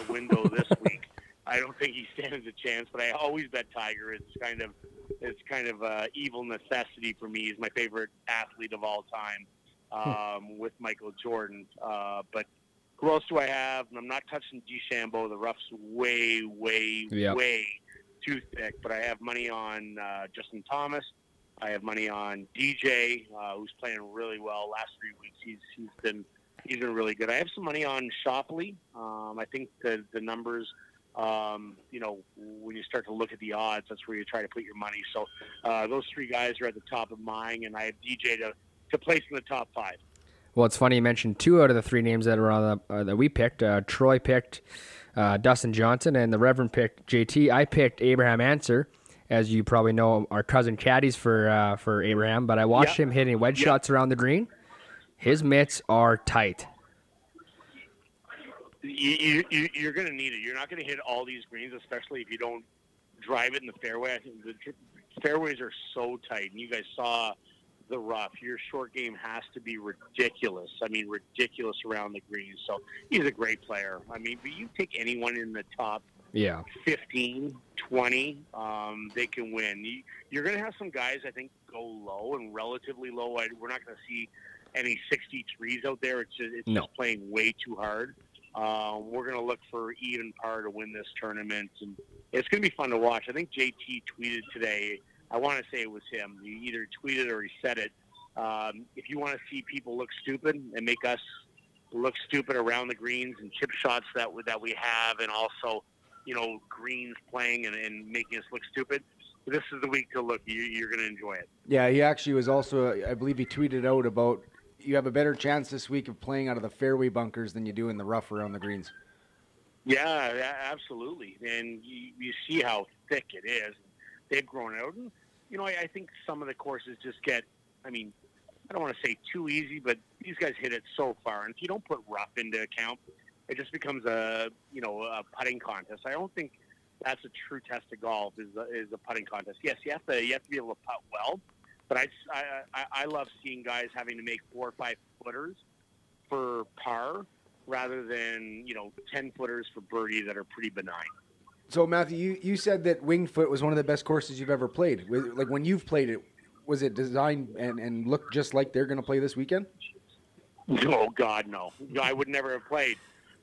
window this week. I don't think he stands a chance, but I always bet Tiger. It's kind of evil necessity for me. He's my favorite athlete of all time, with Michael Jordan. But who else do I have? I'm not touching DeChambeau. The rough's way too thick. But I have money on Justin Thomas. I have money on DJ, who's playing really well. Last 3 weeks, he's been really good. I have some money on Shopley. I think the numbers. When you start to look at the odds, that's where you try to put your money. So those 3 guys are at the top of mine, and I have DJ to place in the top 5. Well, it's funny you mentioned 2 out of the 3 names that were on that we picked. Troy picked Dustin Johnson, and the Reverend picked JT. I picked Abraham Ancer, as you probably know, our cousin caddies for Abraham. But I watched him hitting wedge shots around the green. His mitts are tight. You're going to need it. You're not going to hit all these greens, especially if you don't drive it in the fairway. I think the fairways are so tight, and you guys saw the rough. Your short game has to be ridiculous. I mean, ridiculous around the greens. So he's a great player. I mean, but you pick anyone in the top 15, 20, they can win. You're going to have some guys, I think, go low and relatively low. We're not going to see any 63s out there. It's just playing way too hard. We're going to look for even par to win this tournament, and it's going to be fun to watch. I think JT tweeted today. I want to say it was him. He either tweeted or he said it. If you want to see people look stupid and make us look stupid around the greens and chip shots that we have, and also, greens playing and making us look stupid, this is the week to look. You're going to enjoy it. Yeah, he actually was also, I believe he tweeted out about, you have a better chance this week of playing out of the fairway bunkers than you do in the rough around the greens. Yeah, absolutely. And you see how thick it is. They've grown out. And, I think some of the courses just get, I mean, I don't want to say too easy, but these guys hit it so far. And if you don't put rough into account, it just becomes a putting contest. I don't think that's a true test of golf is a putting contest. Yes, you have to be able to putt well. But I love seeing guys having to make 4 or 5 footers for par rather than, 10 footers for birdie that are pretty benign. So, Matthew, you said that Wingfoot was one of the best courses you've ever played. Like, when you've played it, was it designed and looked just like they're going to play this weekend? Oh, God, no. I would never have played.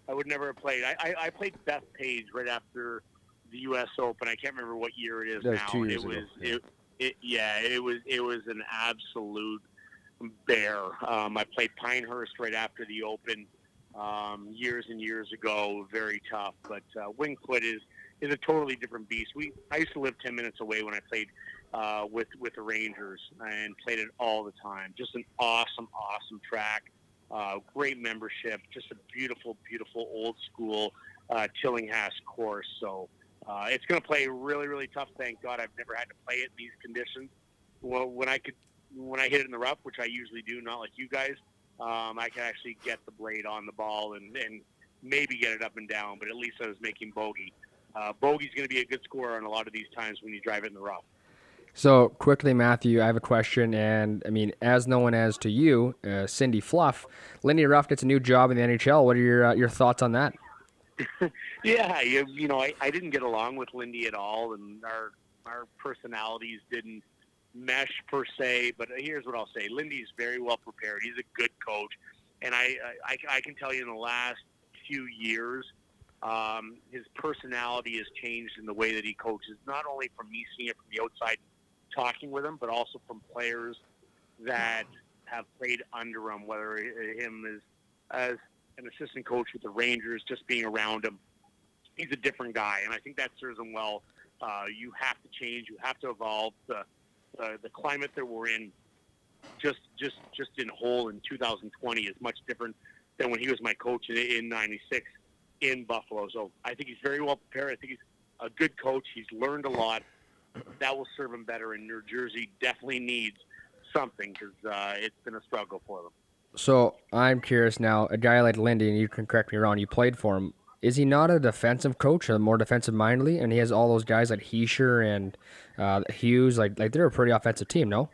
I played Beth Page right after the U.S. Open. I can't remember what year it is now. 2 years ago. It was an absolute bear. I played Pinehurst right after the Open years and years ago. Very tough, but Wingfoot is a totally different beast. I used to live 10 minutes away when I played with the Rangers and played it all the time. Just an awesome track. Great membership. Just a beautiful old school Tillinghast course. So. It's going to play really, really tough. Thank God I've never had to play it in these conditions. Well, when I hit it in the rough, which I usually do, not like you guys, I can actually get the blade on the ball and maybe get it up and down, but at least I was making bogey. Bogey's going to be a good scorer on a lot of these times when you drive it in the rough. So, quickly, Matthew, I have a question, and, I mean, as no one as to you, Cindy Fluff, Lindy Ruff gets a new job in the NHL. What are your thoughts on that? Yeah, I didn't get along with Lindy at all, and our personalities didn't mesh per se. But here's what I'll say: Lindy's very well prepared. He's a good coach, and I can tell you in the last few years, his personality has changed in the way that he coaches. Not only from me seeing it from the outside, talking with him, but also from players that have played under him, whether him as an assistant coach with the Rangers, just being around him. He's a different guy, and I think that serves him well. You have to change. You have to evolve. The the climate that we're in, just in whole in 2020 is much different than when he was my coach in 96 in Buffalo. So I think he's very well prepared. I think he's a good coach. He's learned a lot. That will serve him better. And New Jersey definitely needs something because it's been a struggle for them. So I'm curious now, a guy like Lindy, and you can correct me wrong, you played for him. Is he not a defensive coach, or more defensive-mindedly? And he has all those guys like Heischer and Hughes. Like they're a pretty offensive team, no?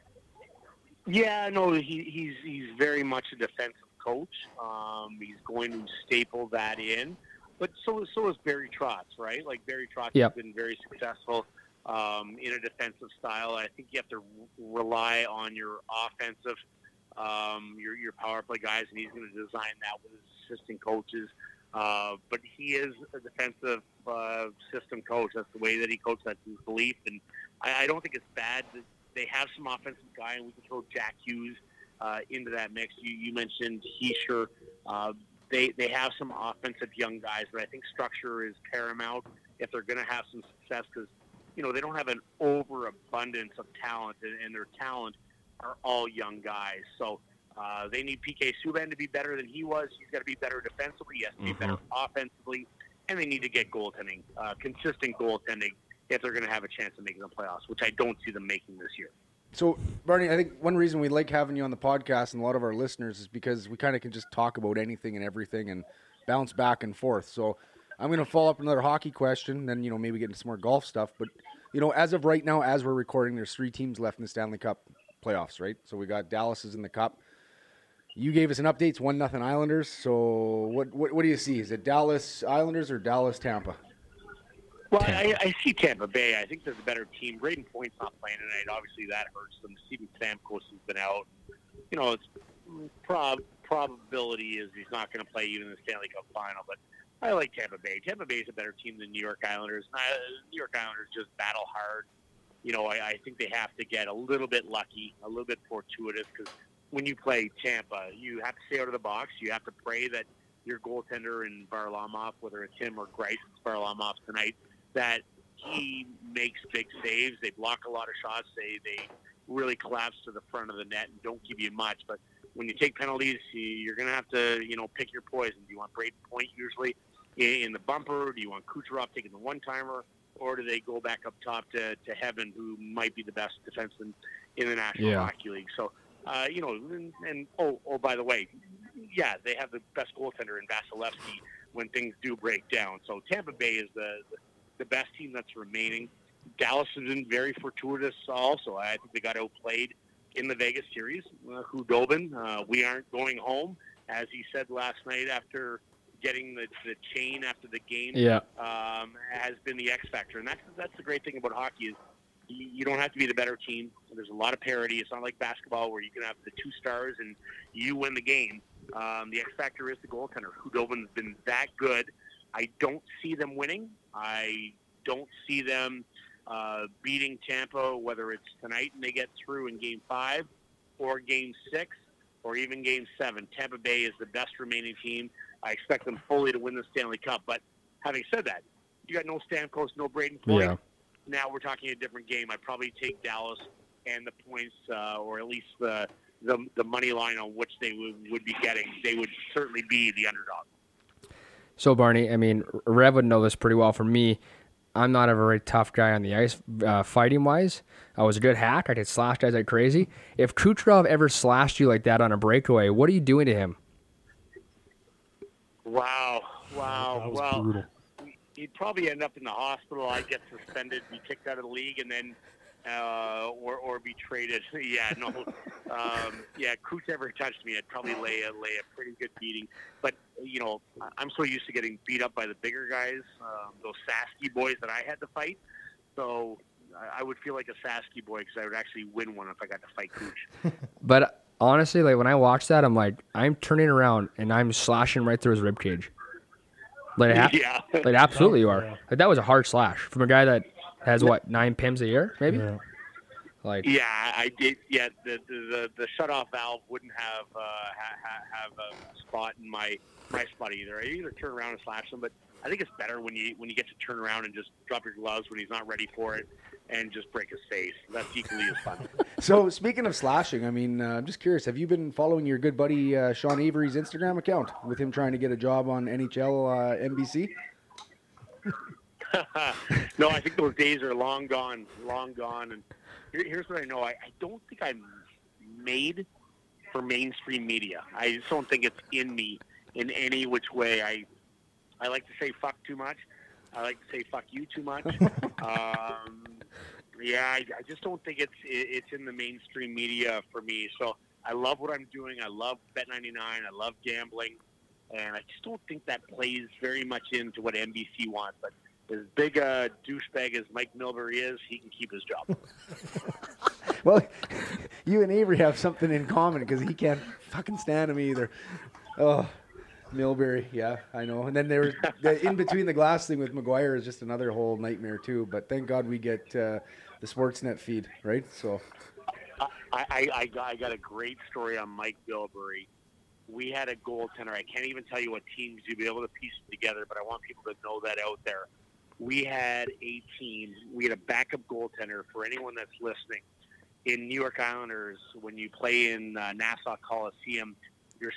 Yeah, no, he's very much a defensive coach. He's going to staple that in. But so is Barry Trotz, right? Like Barry Trotz has been very successful in a defensive style. I think you have to rely on your offensive, your power play guys, and he's going to design that with his assistant coaches. But he is a defensive system coach. That's the way that he coaches. That's his belief. And I don't think it's bad that they have some offensive guy, and we can throw Jack Hughes into that mix. You mentioned Heischer. They have some offensive young guys, but I think structure is paramount if they're going to have some success because, you know, they don't have an overabundance of talent, and their talent are all young guys. So they need PK Subban to be better than he was. He's got to be better defensively. He has to be better offensively. And they need to get goaltending, consistent goaltending, if they're going to have a chance of making the playoffs, which I don't see them making this year. So, Barney, I think one reason we like having you on the podcast and a lot of our listeners is because we kind of can just talk about anything and everything and bounce back and forth. So I'm going to follow up another hockey question, then, you know, maybe get into some more golf stuff. But, you know, as of right now, as we're recording, there's 3 teams left in the Stanley Cup playoffs, right? So we got Dallas is in the Cup. You gave us an update. It's 1-0 Islanders. So what do you see? Is it Dallas Islanders or Dallas Tampa? Well, I see Tampa Bay. I think they're the better team. Braden Point's not playing tonight. Obviously, that hurts them. Steven Stamkos has been out. You know, it's probability is he's not going to play even in the Stanley Cup final. But I like Tampa Bay. Tampa Bay is a better team than New York Islanders. New York Islanders just battle hard. You know, I think they have to get a little bit lucky, a little bit fortuitous, because when you play Tampa, you have to stay out of the box. You have to pray that your goaltender and Varlamov, whether it's him or Grice, it's Varlamov tonight, that he makes big saves. They block a lot of shots. They really collapse to the front of the net and don't give you much. But when you take penalties, you're going to have to, you know, pick your poison. Do you want Braden Point usually in the bumper? Do you want Kucherov taking the one-timer? Or do they go back up top to Hedman, who might be the best defenseman in the National Hockey League? So, you know, and by the way, yeah, they have the best goaltender in Vasilevsky when things do break down. So Tampa Bay is the best team that's remaining. Dallas has been very fortuitous also. I think they got outplayed in the Vegas series. Khudobin, we aren't going home, as he said last night after getting the chain after the game, has been the X factor. And that's the great thing about hockey is you don't have to be the better team. There's a lot of parity. It's not like basketball where you can have the 2 stars and you win the game. The X factor is the goaltender. Khudobin's been that good. I don't see them winning. I don't see them beating Tampa, whether it's tonight and they get through in Game 5 or Game 6 or even Game 7. Tampa Bay is the best remaining team. I expect them fully to win the Stanley Cup. But having said that, you got no Stamkos, no Braden Point. Yeah. Now we're talking a different game. I'd probably take Dallas and the points or at least the money line on which they would be getting. They would certainly be the underdog. So, Barney, I mean, Rev would know this pretty well. For me, I'm not a very tough guy on the ice, fighting-wise. I was a good hack. I could slash guys like crazy. If Kucherov ever slashed you like that on a breakaway, what are you doing to him? Wow. That was brutal. He'd probably end up in the hospital. I'd get suspended, be kicked out of the league, and then or be traded. Yeah, Kuch never touched me. I'd probably lay a pretty good beating. But, you know, I'm so used to getting beat up by the bigger guys, those Sasky boys that I had to fight. So I would feel like a Sasky boy because I would actually win one if I got to fight Kuch. But honestly, like when I watch that, I'm like, I'm turning around and I'm slashing right through his ribcage. Like absolutely you are. Like that was a hard slash from a guy that has what 9 pims a year, maybe. Yeah. Like I did. Yeah, the shutoff valve wouldn't have a spot in my spot either. I either turn around and slash them, but I think it's better when you get to turn around and just drop your gloves when he's not ready for it and just break his face. That's equally as fun. So speaking of slashing, I mean, I'm just curious, have you been following your good buddy Sean Avery's Instagram account with him trying to get a job on NHL NBC? No, I think those days are long gone. And here's what I know. I don't think I'm made for mainstream media. I just don't think it's in me in any which way. I like to say fuck too much. I like to say fuck you too much. I just don't think it's in the mainstream media for me. So I love what I'm doing. I love Bet99. I love gambling. And I just don't think that plays very much into what NBC wants. But as big a douchebag as Mike Milbury is, he can keep his job. Well, you and Avery have something in common because he can't fucking stand him either. Oh, Milbury, yeah, I know. And then there, the in between the glass thing with Maguire is just another whole nightmare too. But thank God we get the Sportsnet feed, right? So, I got a great story on Mike Milbury. We had a goaltender. I can't even tell you what teams you'd be able to piece it together, but I want people to know that out there. We had a team. We had a backup goaltender for anyone that's listening. In New York Islanders, when you play in Nassau Coliseum, your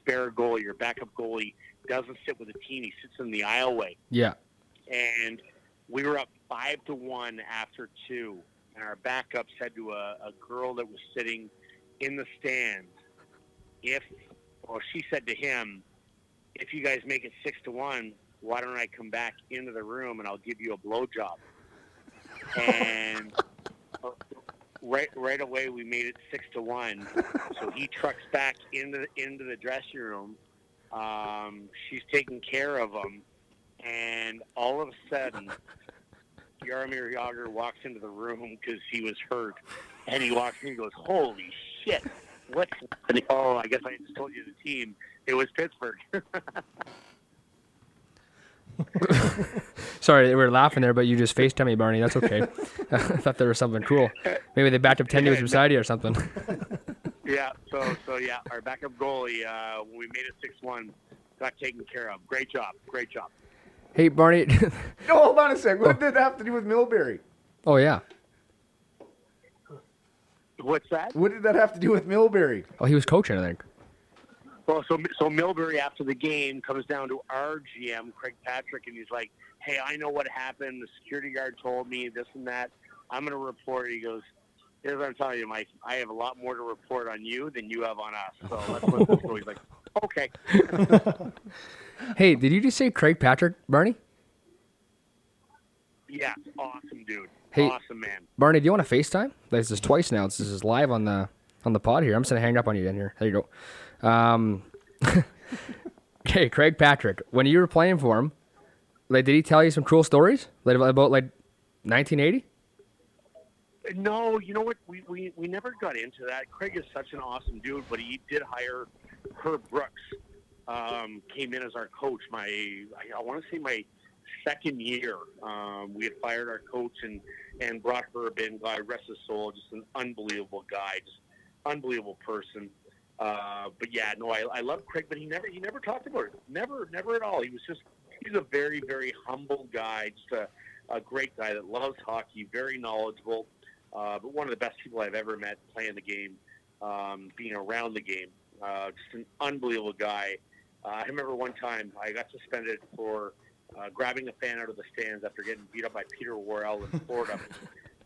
spare goalie, your backup goalie, doesn't sit with the team. He sits in the aisleway. Yeah. And we were up 5-1 after two, and our backup said to a girl that was sitting in the stands, she said to him, if you guys make it 6-1, why don't I come back into the room and I'll give you a blowjob? And right away we made it 6-1. So he trucks back into the dressing room. She's taking care of him, and all of a sudden, Jaromir Jagr walks into the room because he was hurt, and he walks in and goes, "Holy shit! What's happening?" Oh, I guess I just told you the team. It was Pittsburgh. Sorry, we were laughing there, but you just FaceTimed me, Barney. That's okay. I thought there was something cool. Maybe they backed up 10 dudes beside you or something. Yeah, so our backup goalie, when we made it 6-1, got taken care of. Great job. Hey, Barney. No, hold on a sec. What did that have to do with Milbury? Oh, yeah. What's that? What did that have to do with Milbury? Oh, he was coaching, I think. Well, so Milbury, after the game, comes down to our GM, Craig Patrick, and he's like, hey, I know what happened. The security guard told me this and that. I'm going to report. He goes, here's what I'm telling you, Mike. I have a lot more to report on you than you have on us. So let's let this go. He's like, okay. Hey, did you just say Craig Patrick, Barney? Yeah, awesome dude. Hey, awesome man. Barney, do you want to FaceTime? This is twice now. This is live on the pod here. I'm just going to hang up on you in here. There you go. Okay, Craig Patrick, when you were playing for him, like, did he tell you some cool stories about like 1980? No, you know what? We never got into that. Craig is such an awesome dude, but he did hire Herb Brooks. Came in as our coach. I want to say my second year. We had fired our coach and brought Herb in. God rest his soul. Just an unbelievable guy. Just unbelievable person. I love Craig, but he never talked about it. Never at all. He was just, he's a very, very humble guy, just a great guy that loves hockey, very knowledgeable, but one of the best people I've ever met playing the game, being around the game. Just an unbelievable guy. I remember one time I got suspended for grabbing a fan out of the stands after getting beat up by Peter Worrell in Florida,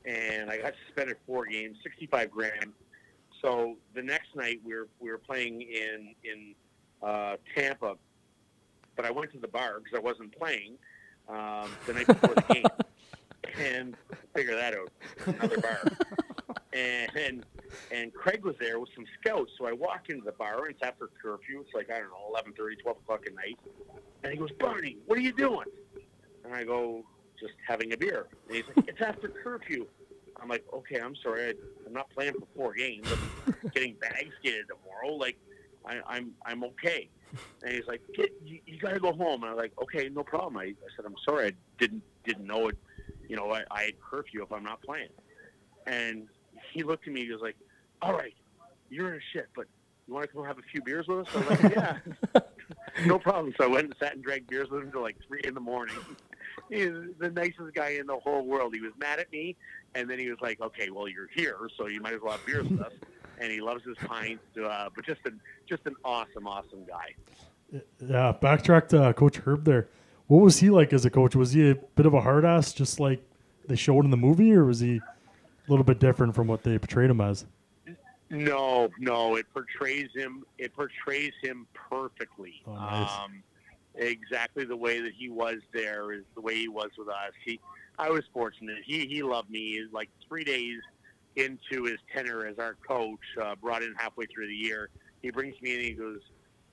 and I got suspended 4 games, 65 grand. So the next night we were playing in Tampa, but I went to the bar because I wasn't playing the night before the game, and figure that out, another bar. And Craig was there with some scouts, so I walk into the bar, and it's after curfew. It's like, I don't know, 11:30, 12 o'clock at night, and he goes, "Barney, what are you doing?" And I go, "Just having a beer." And he's like, "It's after curfew." I'm like, okay, I'm sorry, I'm not playing for 4 games. I'm getting bag skated tomorrow. Like, I'm okay. And he's like, you gotta go home. And I'm like, okay, no problem. I said, I'm sorry, I didn't know it. You know, I had curfew if I'm not playing. And he looked at me. He was like, all right, you're in shit, but you want to come have a few beers with us? I was like, yeah. No problem. So I went and sat and drank beers with him till like 3 a.m. He's the nicest guy in the whole world. He was mad at me, and then he was like, okay, well, you're here, so you might as well have beers with us. And he loves his pints, but just an awesome guy. Yeah, backtrack to Coach Herb there. What was he like as a coach? Was he a bit of a hard ass, just like they showed in the movie, or was he a little bit different from what they portrayed him as? No, it portrays him perfectly. Oh, nice. Exactly the way that he was there is the way he was with us. I was fortunate. He loved me. Like 3 days into his tenure as our coach, brought in halfway through the year, he brings me in and he goes,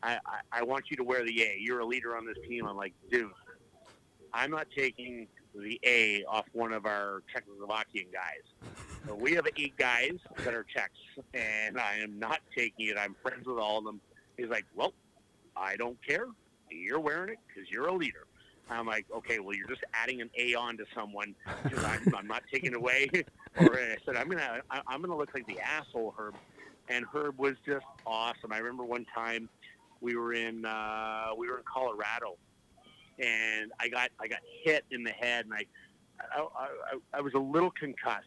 I want you to wear the A. You're a leader on this team. I'm like, dude, I'm not taking the A off one of our Czechoslovakian guys. So we have 8 guys that are Czechs, and I am not taking it. I'm friends with all of them. He's like, well, I don't care. You're wearing it because you're a leader. I'm like, okay, well, you're just adding an A on to someone because I'm not taking it away. Or I said, I'm gonna look like the asshole, Herb. And Herb was just awesome. I remember one time we were in Colorado, and I got hit in the head, and I was a little concussed.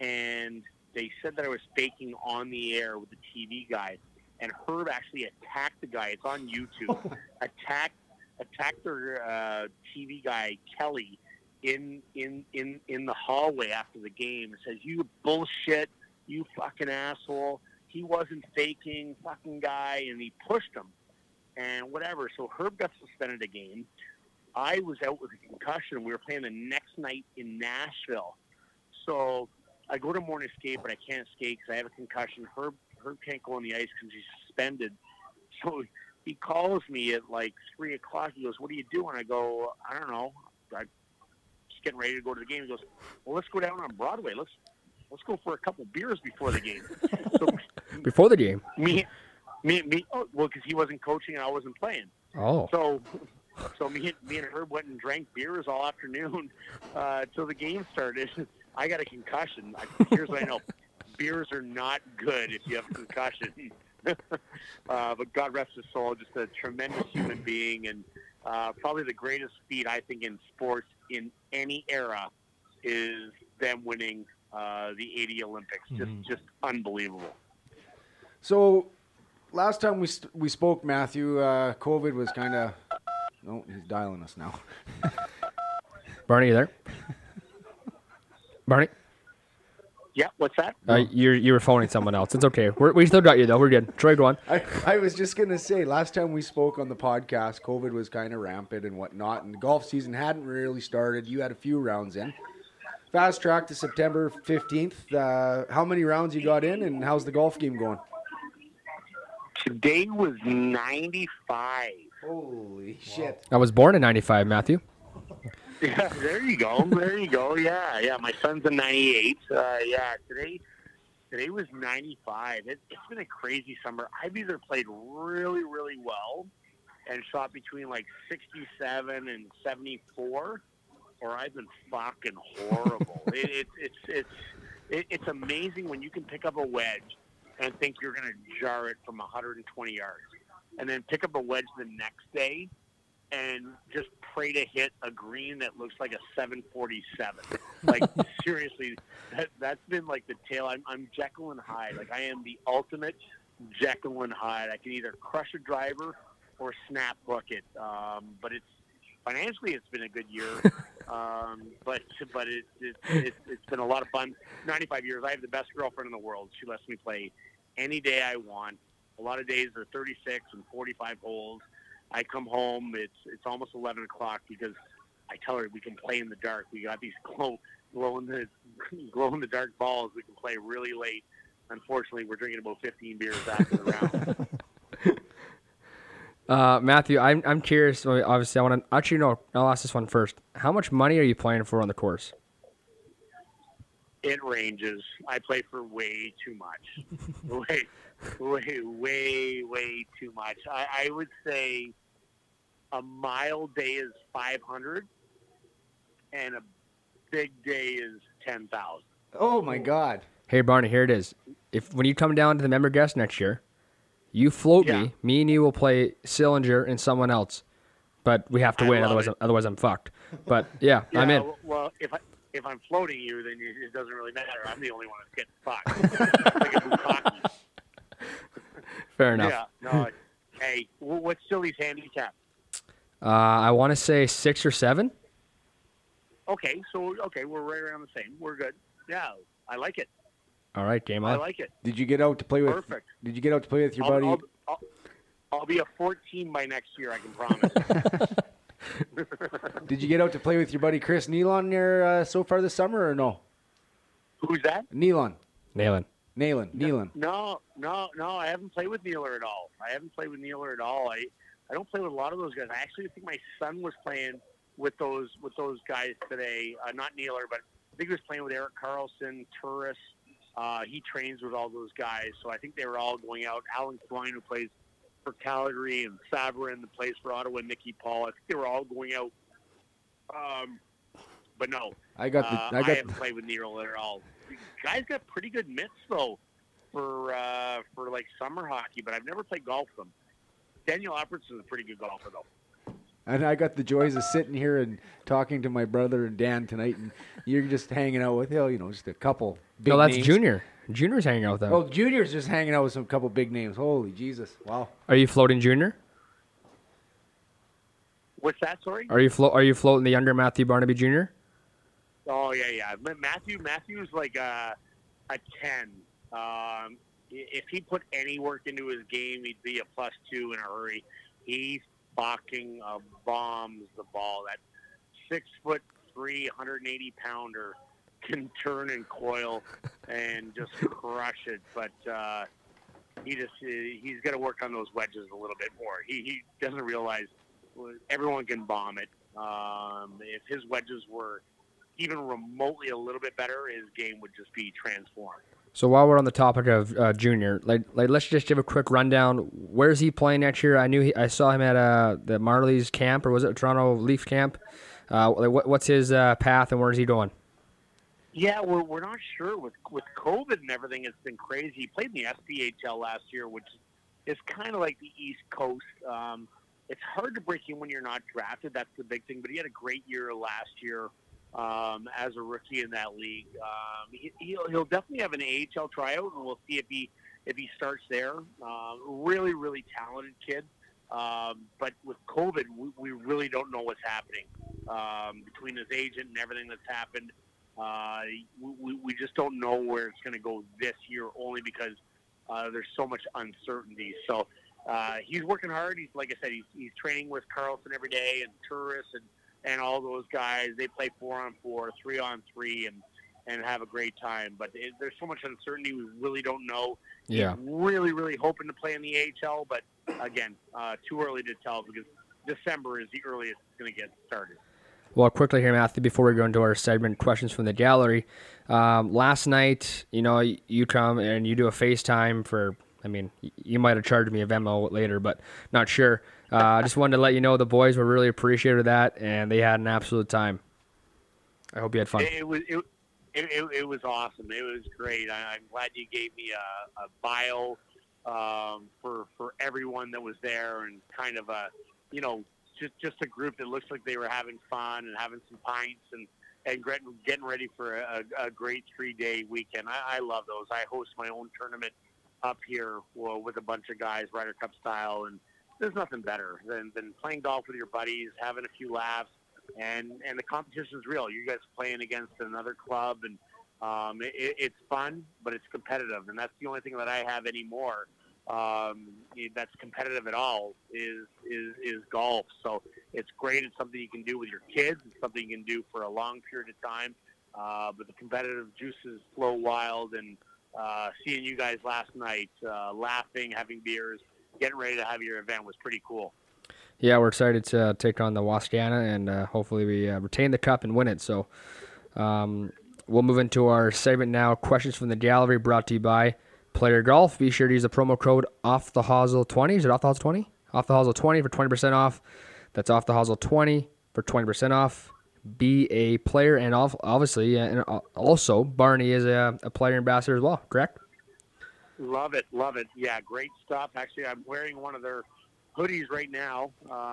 And they said that I was faking on the air with the TV guy. And Herb actually attacked the guy. It's on YouTube. Attacked their TV guy, Kelly, in the hallway after the game. And says, you bullshit, you fucking asshole. He wasn't faking, fucking guy. And he pushed him and whatever. So Herb got suspended a game. I was out with a concussion. We were playing the next night in Nashville. So I go to morning skate, but I can't skate because I have a concussion. Herb can't go on the ice because he's suspended. So he calls me at like 3 o'clock. He goes, what are you doing? I go, I don't know. I'm just getting ready to go to the game. He goes, well, let's go down on Broadway. Let's go for a couple beers before the game. So before the game? Me. Oh, well, because he wasn't coaching and I wasn't playing. Oh. So me and Herb went and drank beers all afternoon till the game started. I got a concussion. Here's what I know. Beers are not good if you have a concussion. But God rest his soul, just a tremendous human being, and probably the greatest feat, I think, in sports in any era is them winning the 80 Olympics. Mm-hmm. Just unbelievable. So last time we spoke, Matthew, COVID was kind of... Oh, he's dialing us now. Barney, you there? Barney? Yeah, what's that? You were phoning someone else. It's okay. We still got you, though. We're good. Troy, go on. I was just going to say, last time we spoke on the podcast, COVID was kind of rampant and whatnot, and the golf season hadn't really started. You had a few rounds in. Fast track to September 15th. How many rounds you got in, and how's the golf game going? Today was 95. Holy shit. I was born in 95, Matthew. Yeah, there you go. Yeah. My son's a 98. Today was 95. It's been a crazy summer. I've either played really, really well and shot between like 67 and 74, or I've been fucking horrible. It's amazing when you can pick up a wedge and think you're gonna jar it from 120 yards, and then pick up a wedge the next day and just pray to hit a green that looks like a 747. Like, seriously, that's been like the tale. I'm Jekyll and Hyde. Like, I am the ultimate Jekyll and Hyde. I can either crush a driver or snap hook it. But financially, it's been a good year. But it's been a lot of fun. 95 years. I have the best girlfriend in the world. She lets me play any day I want. A lot of days are 36 and 45 holes. I come home, it's almost 11 o'clock because I tell her we can play in the dark. We got these glow in the dark balls. We can play really late. Unfortunately, we're drinking about 15 beers after the round. Matthew, I'm curious. Obviously, I'll ask this one first. How much money are you playing for on the course? It ranges. I play for way too much. Way too much. I would say a mild day is 500 and a big day is 10,000. Oh my God. Hey Barney, here it is. When you come down to the member guest next year, You float me. Me and you will play Sillinger and someone else. But we have to win, otherwise I'm fucked. But, yeah, I'm in. Well, if I'm floating you, then it doesn't really matter. I'm the only one that's getting fucked. Like a hockey. Fair enough. Yeah, no, hey, what's Silly's handicap? I want to say 6 or 7. Okay, so we're right around the same. We're good. Yeah, I like it. All right, game on. I like it. Did you get out to play with? Perfect. Did you get out to play with your buddy? I'll be a 14 by next year. I can promise. Did you get out to play with your buddy Chris Nealon there so far this summer or no? Who's that? Nealon. No, I haven't played with Nealer at all. I don't play with a lot of those guys. I actually think my son was playing with those guys today. Not Nealer, but I think he was playing with Eric Carlson, Turris. He trains with all those guys, so I think they were all going out. Alan Klein, who plays for Calgary, and Sabrin, who plays for Ottawa, and Nikki Paul. I think they were all going out. But no, I haven't played with Nealer at all. The guy's got pretty good mitts though for like summer hockey, but I've never played golf with him. Daniel Albertson's a pretty good golfer, though. And I got the joys of sitting here and talking to my brother and Dan tonight, and you're just hanging out with just a couple big names. No, that's names. Junior. Junior's hanging out with them. Oh, Junior's just hanging out with some couple big names. Holy Jesus. Wow. Are you floating Junior? What's that, sorry? Are you floating the younger Matthew Barnaby Jr.? Oh, yeah. Matthew's like a 10. If he put any work into his game, he'd be a +2 in a hurry. He fucking bombs the ball. That 6'3", 180-pounder can turn and coil and just crush it. But he's got to work on those wedges a little bit more. He doesn't realize everyone can bomb it. If his wedges were even remotely a little bit better, his game would just be transformed. So while we're on the topic of Junior, let's just give a quick rundown. Where's he playing next year? I saw him at the Marlies camp, or was it Toronto Leaf camp? What's his path, and where's he going? Yeah, we're not sure with COVID and everything. It's been crazy. He played in the SPHL last year, which is kind of like the East Coast. It's hard to break in when you're not drafted. That's the big thing. But he had a great year last year. As a rookie in that league, he'll definitely have an AHL tryout, and we'll see if he starts there. Really, really talented kid, but with COVID, we really don't know what's happening between his agent and everything that's happened. We just don't know where it's going to go this year, only because there's so much uncertainty. So he's working hard. He's, like I said, he's training with Carlson every day, and Turris and all those guys. They play 4-on-4, 3-on-3, and have a great time. But there's so much uncertainty. We really don't know. Yeah. Really, really hoping to play in the AHL, but again, too early to tell because December is the earliest it's going to get started. Well, quickly here, Matthew, before we go into our segment, questions from the gallery. Last night, you come and you do a FaceTime for, you might have charged me a Venmo later, but not sure. I just wanted to let you know the boys were really appreciative of that, and they had an absolute time. I hope you had fun. It was awesome. It was great. I'm glad you gave me a bio for everyone that was there, and kind of a just a group that looks like they were having fun and having some pints and getting ready for a great 3-day weekend. I love those. I host my own tournament up here with a bunch of guys, Ryder Cup style, and there's nothing better than playing golf with your buddies, having a few laughs, and the competition's real. You guys are playing against another club, and it's fun, but it's competitive, and that's the only thing that I have anymore that's competitive at all is golf. So it's great. It's something you can do with your kids. It's something you can do for a long period of time, but the competitive juices flow wild, and seeing you guys last night, laughing, having beers, getting ready to have your event was pretty cool. Yeah, we're excited to take on the Wascana, and hopefully we retain the cup and win it. So we'll move into our segment now. Questions from the gallery, brought to you by Player Golf. Be sure to use the promo code OffTheHosel20. Is it OffTheHosel20? OffTheHosel20 for 20% off. That's OffTheHosel20 for 20% off. Be a player, and obviously, and also Barney is a player ambassador as well, correct? Love it, love it. Yeah, great stuff. Actually, I'm wearing one of their hoodies right now,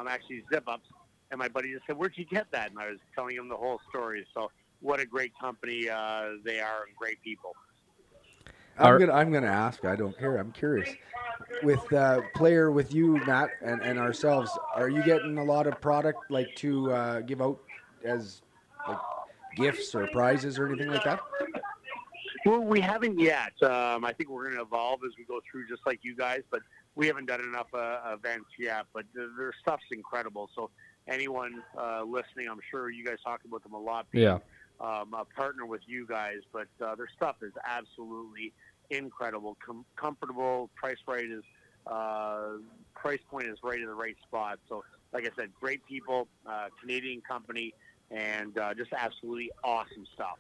actually zip-ups, and my buddy just said, where'd you get that? And I was telling him the whole story. So what a great company they are, and great people. I'm gonna ask. I don't care. I'm curious. With player, with you, Matt, and ourselves, are you getting a lot of product like to give out as like gifts or prizes or anything like that? Well, we haven't yet. I think we're gonna evolve as we go through, just like you guys. But we haven't done enough events yet. But their stuff's incredible. So anyone listening, I'm sure you guys talk about them a lot. Yeah. A partner with you guys, but their stuff is absolutely incredible, comfortable, price point is right in the right spot. So, like I said, great people, Canadian company, and just absolutely awesome stuff.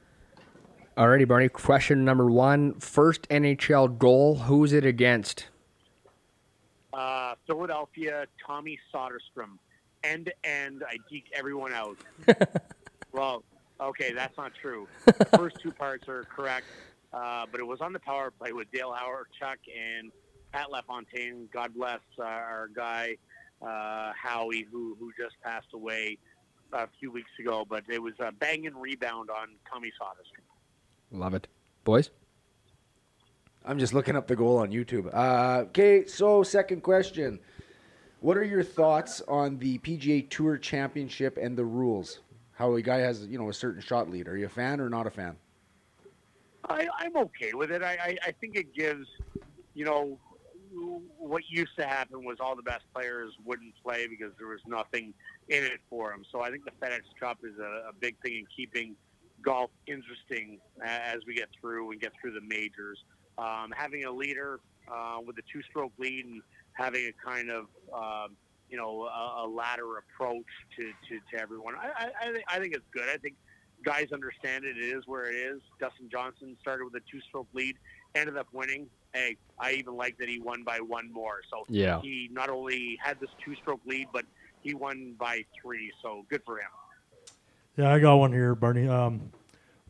Alrighty, Barney. Question number one: first NHL goal. Who's it against? Philadelphia. Tommy Soderstrom. End. I geeked everyone out. Well. Okay, that's not true. The first two parts are correct, but it was on the power play with Dale Howard, Chuck, and Pat LaFontaine. God bless our guy, Howie, who just passed away a few weeks ago. But it was a banging rebound on Tommy Soderstrom. Love it. Boys? I'm just looking up the goal on YouTube. Okay, so second question. What are your thoughts on the PGA Tour Championship and the rules? How a guy has, a certain shot lead. Are you a fan or not a fan? I'm okay with it. I think it gives, what used to happen was all the best players wouldn't play because there was nothing in it for them. So I think the FedEx Cup is a big thing in keeping golf interesting as we get through and get through the majors. Having a leader with a two-stroke lead and having a kind of a ladder approach to everyone. I think it's good. I think guys understand it. It is where it is. Dustin Johnson started with a two-stroke lead, ended up winning. Hey, I even like that he won by one more. So yeah. He not only had this two-stroke lead, but he won by three. So good for him. Yeah, I got one here, Barney.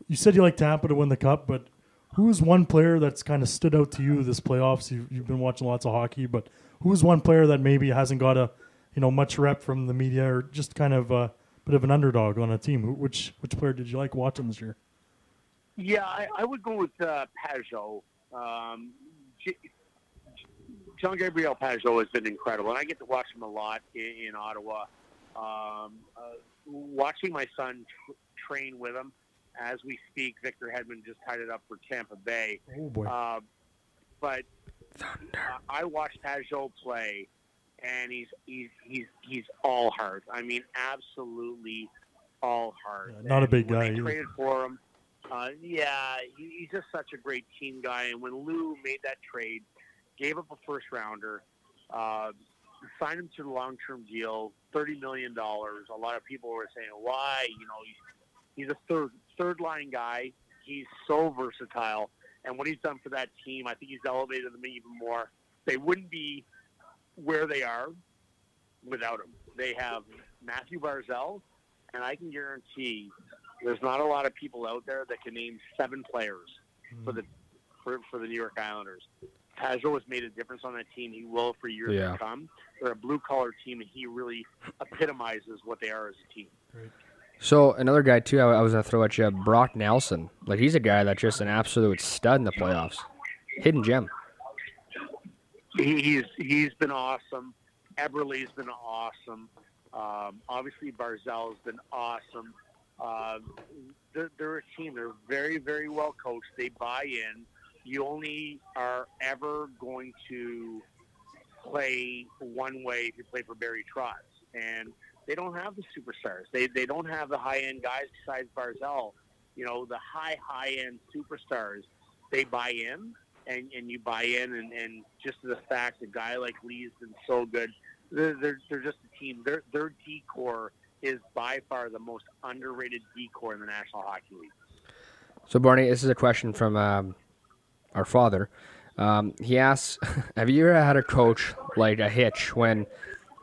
You said you like Tampa to win the Cup, but who's one player that's kind of stood out to you this playoffs? You've been watching lots of hockey, but who's one player that maybe hasn't got a much rep from the media, or just kind of a bit of an underdog on a team? Which player did you like watching this year? Yeah, I would go with Pajot. Jean-Gabriel Pajot has been incredible, and I get to watch him a lot in Ottawa. Watching my son train with him as we speak. Victor Hedman just tied it up for Tampa Bay. Oh, boy. I watched Pajot play. And he's all heart. I mean, absolutely all heart. Yeah, not a big guy. They traded for him. He's just such a great team guy. And when Lou made that trade, gave up a first rounder, signed him to a long-term deal, $30 million. A lot of people were saying, "Why? He's a third-line guy. He's so versatile, and what he's done for that team, I think he's elevated them even more. They wouldn't be." Where they are without him. They have Matthew Barzal, and I can guarantee there's not a lot of people out there that can name seven players for the New York Islanders. Pajot has made a difference on that team. He will for years to come. They're a blue-collar team, and he really epitomizes what they are as a team. Great. So another guy, too, I was going to throw at you, Brock Nelson. He's a guy that's just an absolute stud in the playoffs. Hidden gem. He's been awesome. Eberle's been awesome. Obviously, Barzal's been awesome. They're a team. They're very, very well coached. They buy in. You only are ever going to play one way if you play for Barry Trotz. And they don't have the superstars. They don't have the high-end guys besides Barzal. The high-end superstars, they buy in. And you buy in, and just the fact a guy like Lee's been so good, they're just a team. Their D-core is by far the most underrated D-core in the National Hockey League. So, Barney, this is a question from our father. He asks, have you ever had a coach like a Hitch when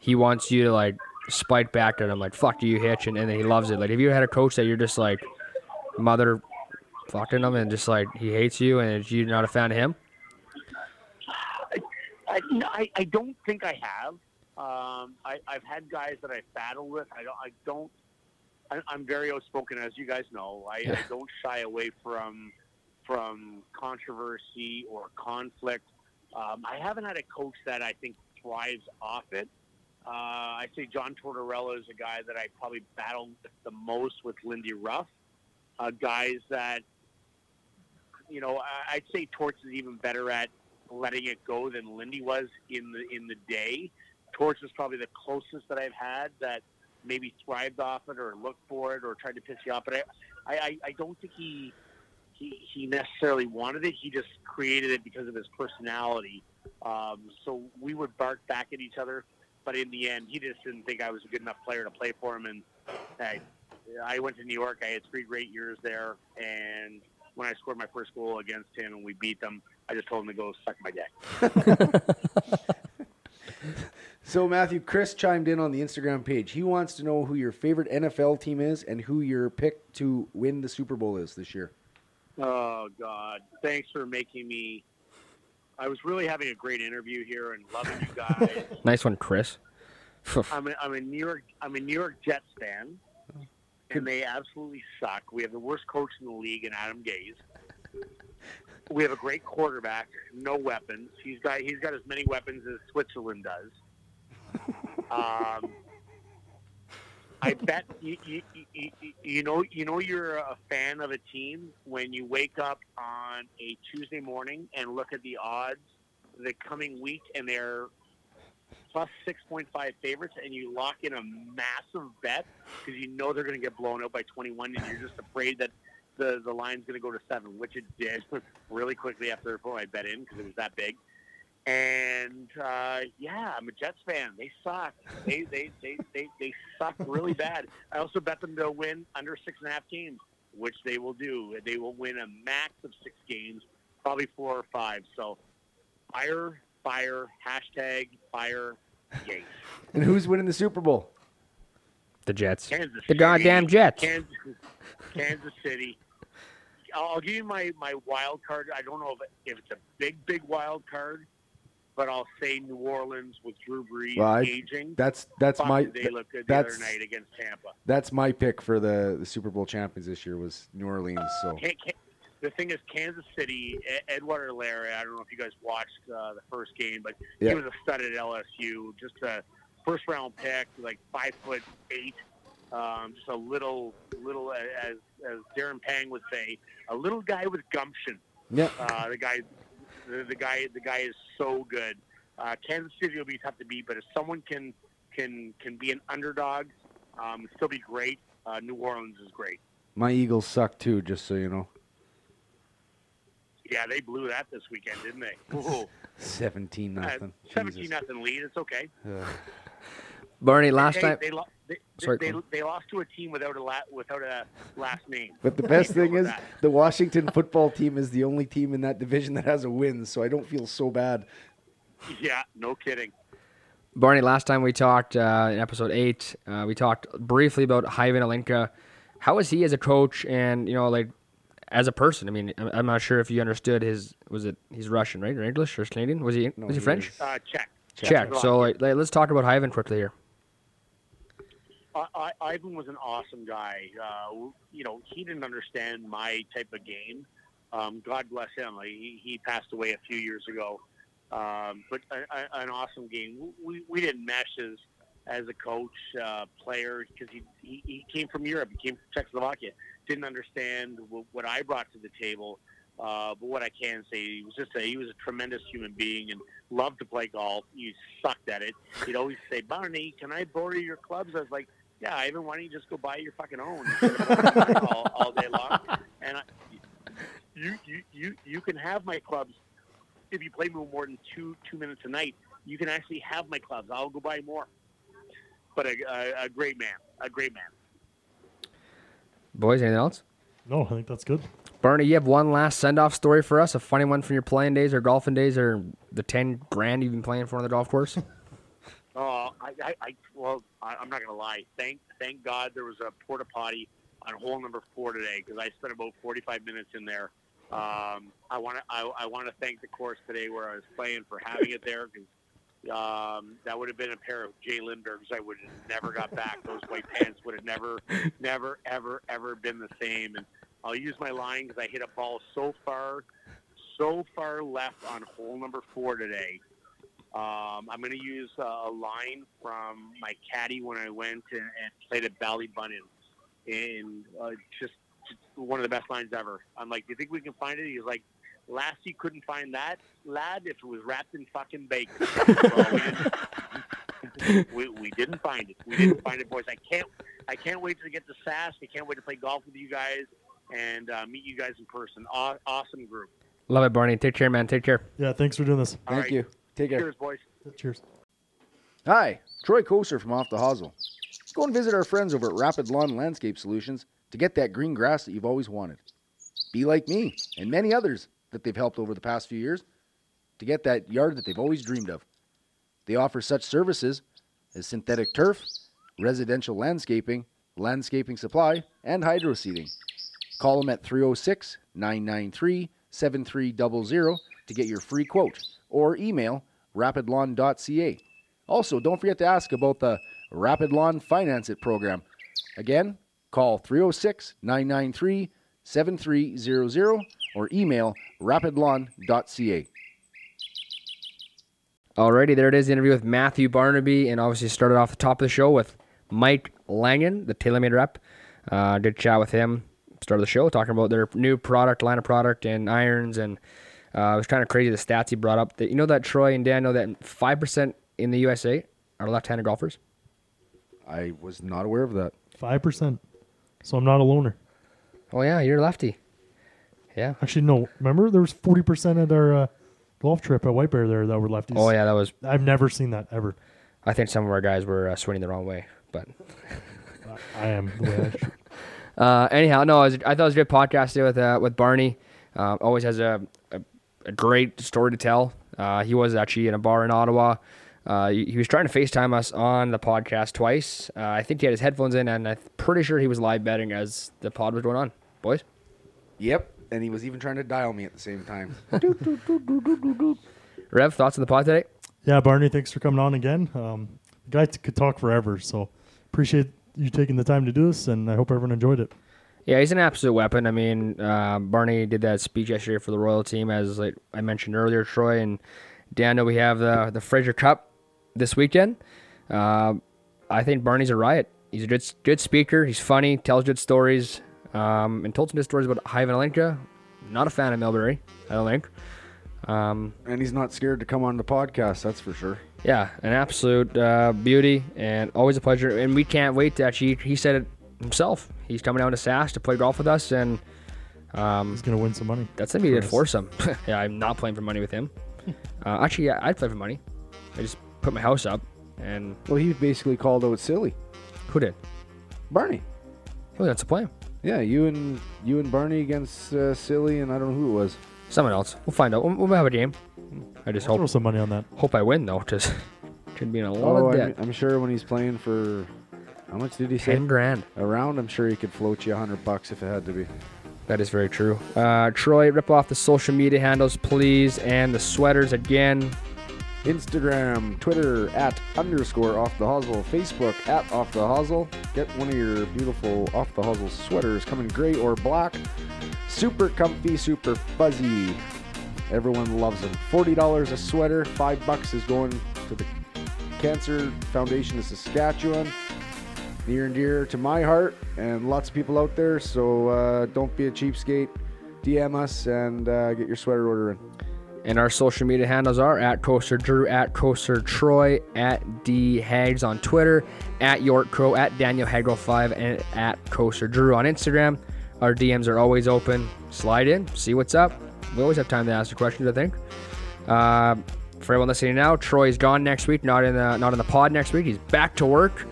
he wants you to, spite back at him, fuck you, Hitch, and then he loves it? Have you ever had a coach that you're just, mother... fucking him and just he hates you and you're not a fan of him? I don't think I have. I've had guys that I've battled with. I'm very outspoken, as you guys know. I don't shy away from controversy or conflict. I haven't had a coach that I think thrives off it. I'd say John Tortorella is a guy that I probably battled with the most, with Lindy Ruff. Guys that, you know, I'd say Torts is even better at letting it go than Lindy was in the day. Torts was probably the closest that I've had that maybe thrived off it or looked for it or tried to piss you off. But I don't think he necessarily wanted it. He just created it because of his personality. So we would bark back at each other. But in the end, he just didn't think I was a good enough player to play for him. And I went to New York. I had 3 great years there. And when I scored my first goal against him and we beat them, I just told him to go suck my dick. So, Matthew, Chris chimed in on the Instagram page. He wants to know who your favorite NFL team is and who your pick to win the Super Bowl is this year. Oh, God. Thanks for making me. I was really having a great interview here and loving you guys. Nice one, Chris. I'm a New York Jets fan, and they absolutely suck. We have the worst coach in the league in Adam Gase. We have a great quarterback, no weapons. He's got as many weapons as Switzerland does. I bet you know you're a fan of a team when you wake up on a Tuesday morning and look at the odds the coming week, and they're plus 6.5 favorites, and you lock in a massive bet because you know they're going to get blown out by 21, and you're just afraid that the line's going to go to 7, which it did really quickly after I bet in because it was that big. And, I'm a Jets fan. They suck. They suck really bad. I also bet them to win under 6.5 games, which they will do. They will win a max of 6 games, probably 4 or 5. So fire, #fire Yates. And who's winning the Super Bowl? The Jets. The goddamn Jets. Kansas City. I'll give you my wild card. I don't know if it's a big wild card, but I'll say New Orleans with Drew Brees aging. That's my. They looked good the other night against Tampa. That's my pick for the Super Bowl champions this year was New Orleans. So the thing is, Kansas City. Edouard Laird. I don't know if you guys watched the first game, but he was a stud at LSU. Just a first round pick, like 5'8". Just a little as Darren Pang would say, a little guy with gumption. Yeah. The guy is so good. Kansas City will be tough to beat, but if someone can be an underdog, still be great. New Orleans is great. My Eagles suck too, just so you know. Yeah, they blew that this weekend, didn't they? Ooh. 17-0. 17-0 lead. It's okay. Barney, last time. They lost to a team without a last name. But the best thing is the Washington football team is the only team in that division that has a win, so I don't feel so bad. Yeah, no kidding. Barney, last time we talked in episode 8, we talked briefly about Ivan Alinka. How is he as a coach and, you know, like as a person? I mean, I'm not sure if you understood he's Russian, right? Or English or Canadian? Was he French? Czech. So let's talk about Ivan quickly here. Ivan was an awesome guy. You know, he didn't understand my type of game. God bless him. He passed away a few years ago. But an awesome game. We didn't mesh as a coach, player, because he came from Europe. He came from Czechoslovakia. Didn't understand what I brought to the table. But what I can say, he was a tremendous human being and loved to play golf. He sucked at it. He'd always say, "Barney, can I borrow your clubs?" I was like, "Yeah, Ivan, why don't you just go buy your fucking own all day long?" And you can have my clubs if you play me more than two minutes a night. You can actually have my clubs. I'll go buy more. But a great man, Boys, anything else? No, I think that's good. Barney, you have one last send-off story for us, a funny one from your playing days or golfing days or the $10,000 you've been playing for on the golf course? I'm not going to lie. Thank God there was a porta potty on hole number 4 today because I spent about 45 minutes in there I want to thank the course today where I was playing for having it there, because that would have been a pair of Jay Lindberghs I would have never got back. Those white pants would have never, ever been the same. And I'll use my line because I hit a ball so far left on hole number 4 today. I'm going to use a line from my caddy when I went and played at Ballybunion. And just one of the best lines ever. I'm like, do you think we can find it? He's like, last you couldn't find that, lad, if it was wrapped in fucking bacon. We didn't find it. We didn't find it, boys. I can't wait to get to Sask. I can't wait to play golf with you guys and meet you guys in person. Awesome group. Love it, Barney. Take care, man. Take care. Yeah, thanks for doing this. Thank you. Take care. Cheers, boys. Cheers. Hi, Troy Koser from Off the Hosel. Let's go and visit our friends over at Rapid Lawn Landscape Solutions to get that green grass that you've always wanted. Be like me and many others that they've helped over the past few years to get that yard that they've always dreamed of. They offer such services as synthetic turf, residential landscaping, landscaping supply, and hydro seeding. Call them at 306-993-7300 to get your free quote, or email rapidlawn.ca. Also, don't forget to ask about the Rapid Lawn Finance It program. Again, call 306-993-7300 or email rapidlawn.ca. Alrighty, there it is, the interview with Matthew Barnaby, and obviously started off the top of the show with Mike Langan, the TaylorMade rep. Did chat with him, started the show, talking about their new product, line of product, and irons, and it was kind of crazy the stats he brought up. You know that, Troy and Dan, know that 5% in the USA are left-handed golfers? I was not aware of that. 5%. So I'm not a loner. Oh, yeah, you're lefty. Yeah. Actually, no. Remember, there was 40% at our golf trip at White Bear there that were lefties. Oh, yeah, that was... I've never seen that, ever. I think some of our guys were swinging the wrong way, but... I am the way I should. Anyhow, no, I thought it was a good podcast today with Barney. Always has a great story to tell. He was actually in a bar in Ottawa. He was trying to FaceTime us on the podcast twice. I think he had his headphones in, and I'm pretty sure he was live betting as the pod was going on. Boys? Yep, and he was even trying to dial me at the same time. Rev, thoughts on the pod today? Yeah, Barney, thanks for coming on again. The guy could talk forever, so appreciate you taking the time to do this, and I hope everyone enjoyed it. Yeah, he's an absolute weapon. I mean, Barney did that speech yesterday for the Royal team, as like I mentioned earlier, Troy, and Dan, we have the Fraser Cup this weekend. I think Barney's a riot. He's a good speaker. He's funny, tells good stories, and told some good stories about Ivan Alenka. Not a fan of Milbury, I don't think. And he's not scared to come on the podcast, that's for sure. Yeah, an absolute beauty, and always a pleasure. And we can't wait to actually, he said it himself. He's coming down to Sask to play golf with us, and he's going to win some money. That's going to be good foursome. Yeah, I'm not playing for money with him. Actually, yeah, I'd play for money. I just put my house up, and well, he basically called out silly. Who did? Barney. Oh, that's a plan. Yeah, you and Barney against silly, and I don't know who it was. Someone else. We'll find out. We'll have a game. I just hope some money on that. Hope I win though. Just could be in a lot of debt. I'm sure when he's playing for how much did he say? 10 grand a round. I'm sure he could float you $100 if it had to be. That is very true. Troy, rip off the social media handles, please, and the sweaters again. Instagram, Twitter, @_OffTheHosel, Facebook, @OffTheHosel. Get one of your beautiful Off the Hosel sweaters, come in gray or black. Super comfy, super fuzzy. Everyone loves them. $40 a sweater, $5 is going to the Cancer Foundation of Saskatchewan. Near and dear to my heart and lots of people out there, so don't be a cheapskate. DM us and get your sweater order in. And our social media handles are @CoasterDrew, @CoasterTroy, @DHags on Twitter, @YorkCrow, @DanielHagel5, and @CoasterDrew on Instagram. Our DMs are always open. Slide in, see what's up. We always have time to ask the questions, I think. For everyone listening now, Troy's gone next week, not in the pod next week. He's back to work.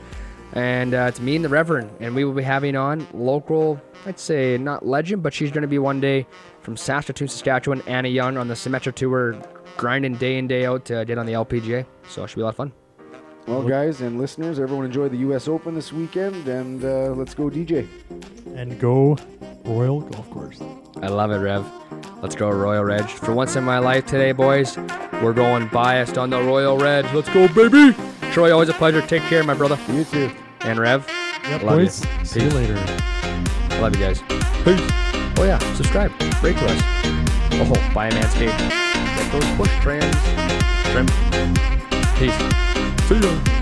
And it's me and the Reverend, and we will be having on local, I'd say not legend, but she's going to be one day from Saskatoon, Saskatchewan, Anna Young on the Symetra Tour, grinding day in, day out to get on the LPGA. So it should be a lot of fun. Well, guys and listeners, everyone enjoy the U.S. Open this weekend, and let's go DJ. And go Royal Golf Course. I love it, Rev. Let's go Royal Reg. For once in my life today, boys, we're going biased on the Royal Reg. Let's go, baby. Troy, always a pleasure. Take care, my brother. You too. And Rev. Yep, love boys. You. See you later. I love you guys. Peace. Oh, yeah. Subscribe. Rate to us. Oh, buy a Manscaped. Get those push trans. Trim. Peace. See ya.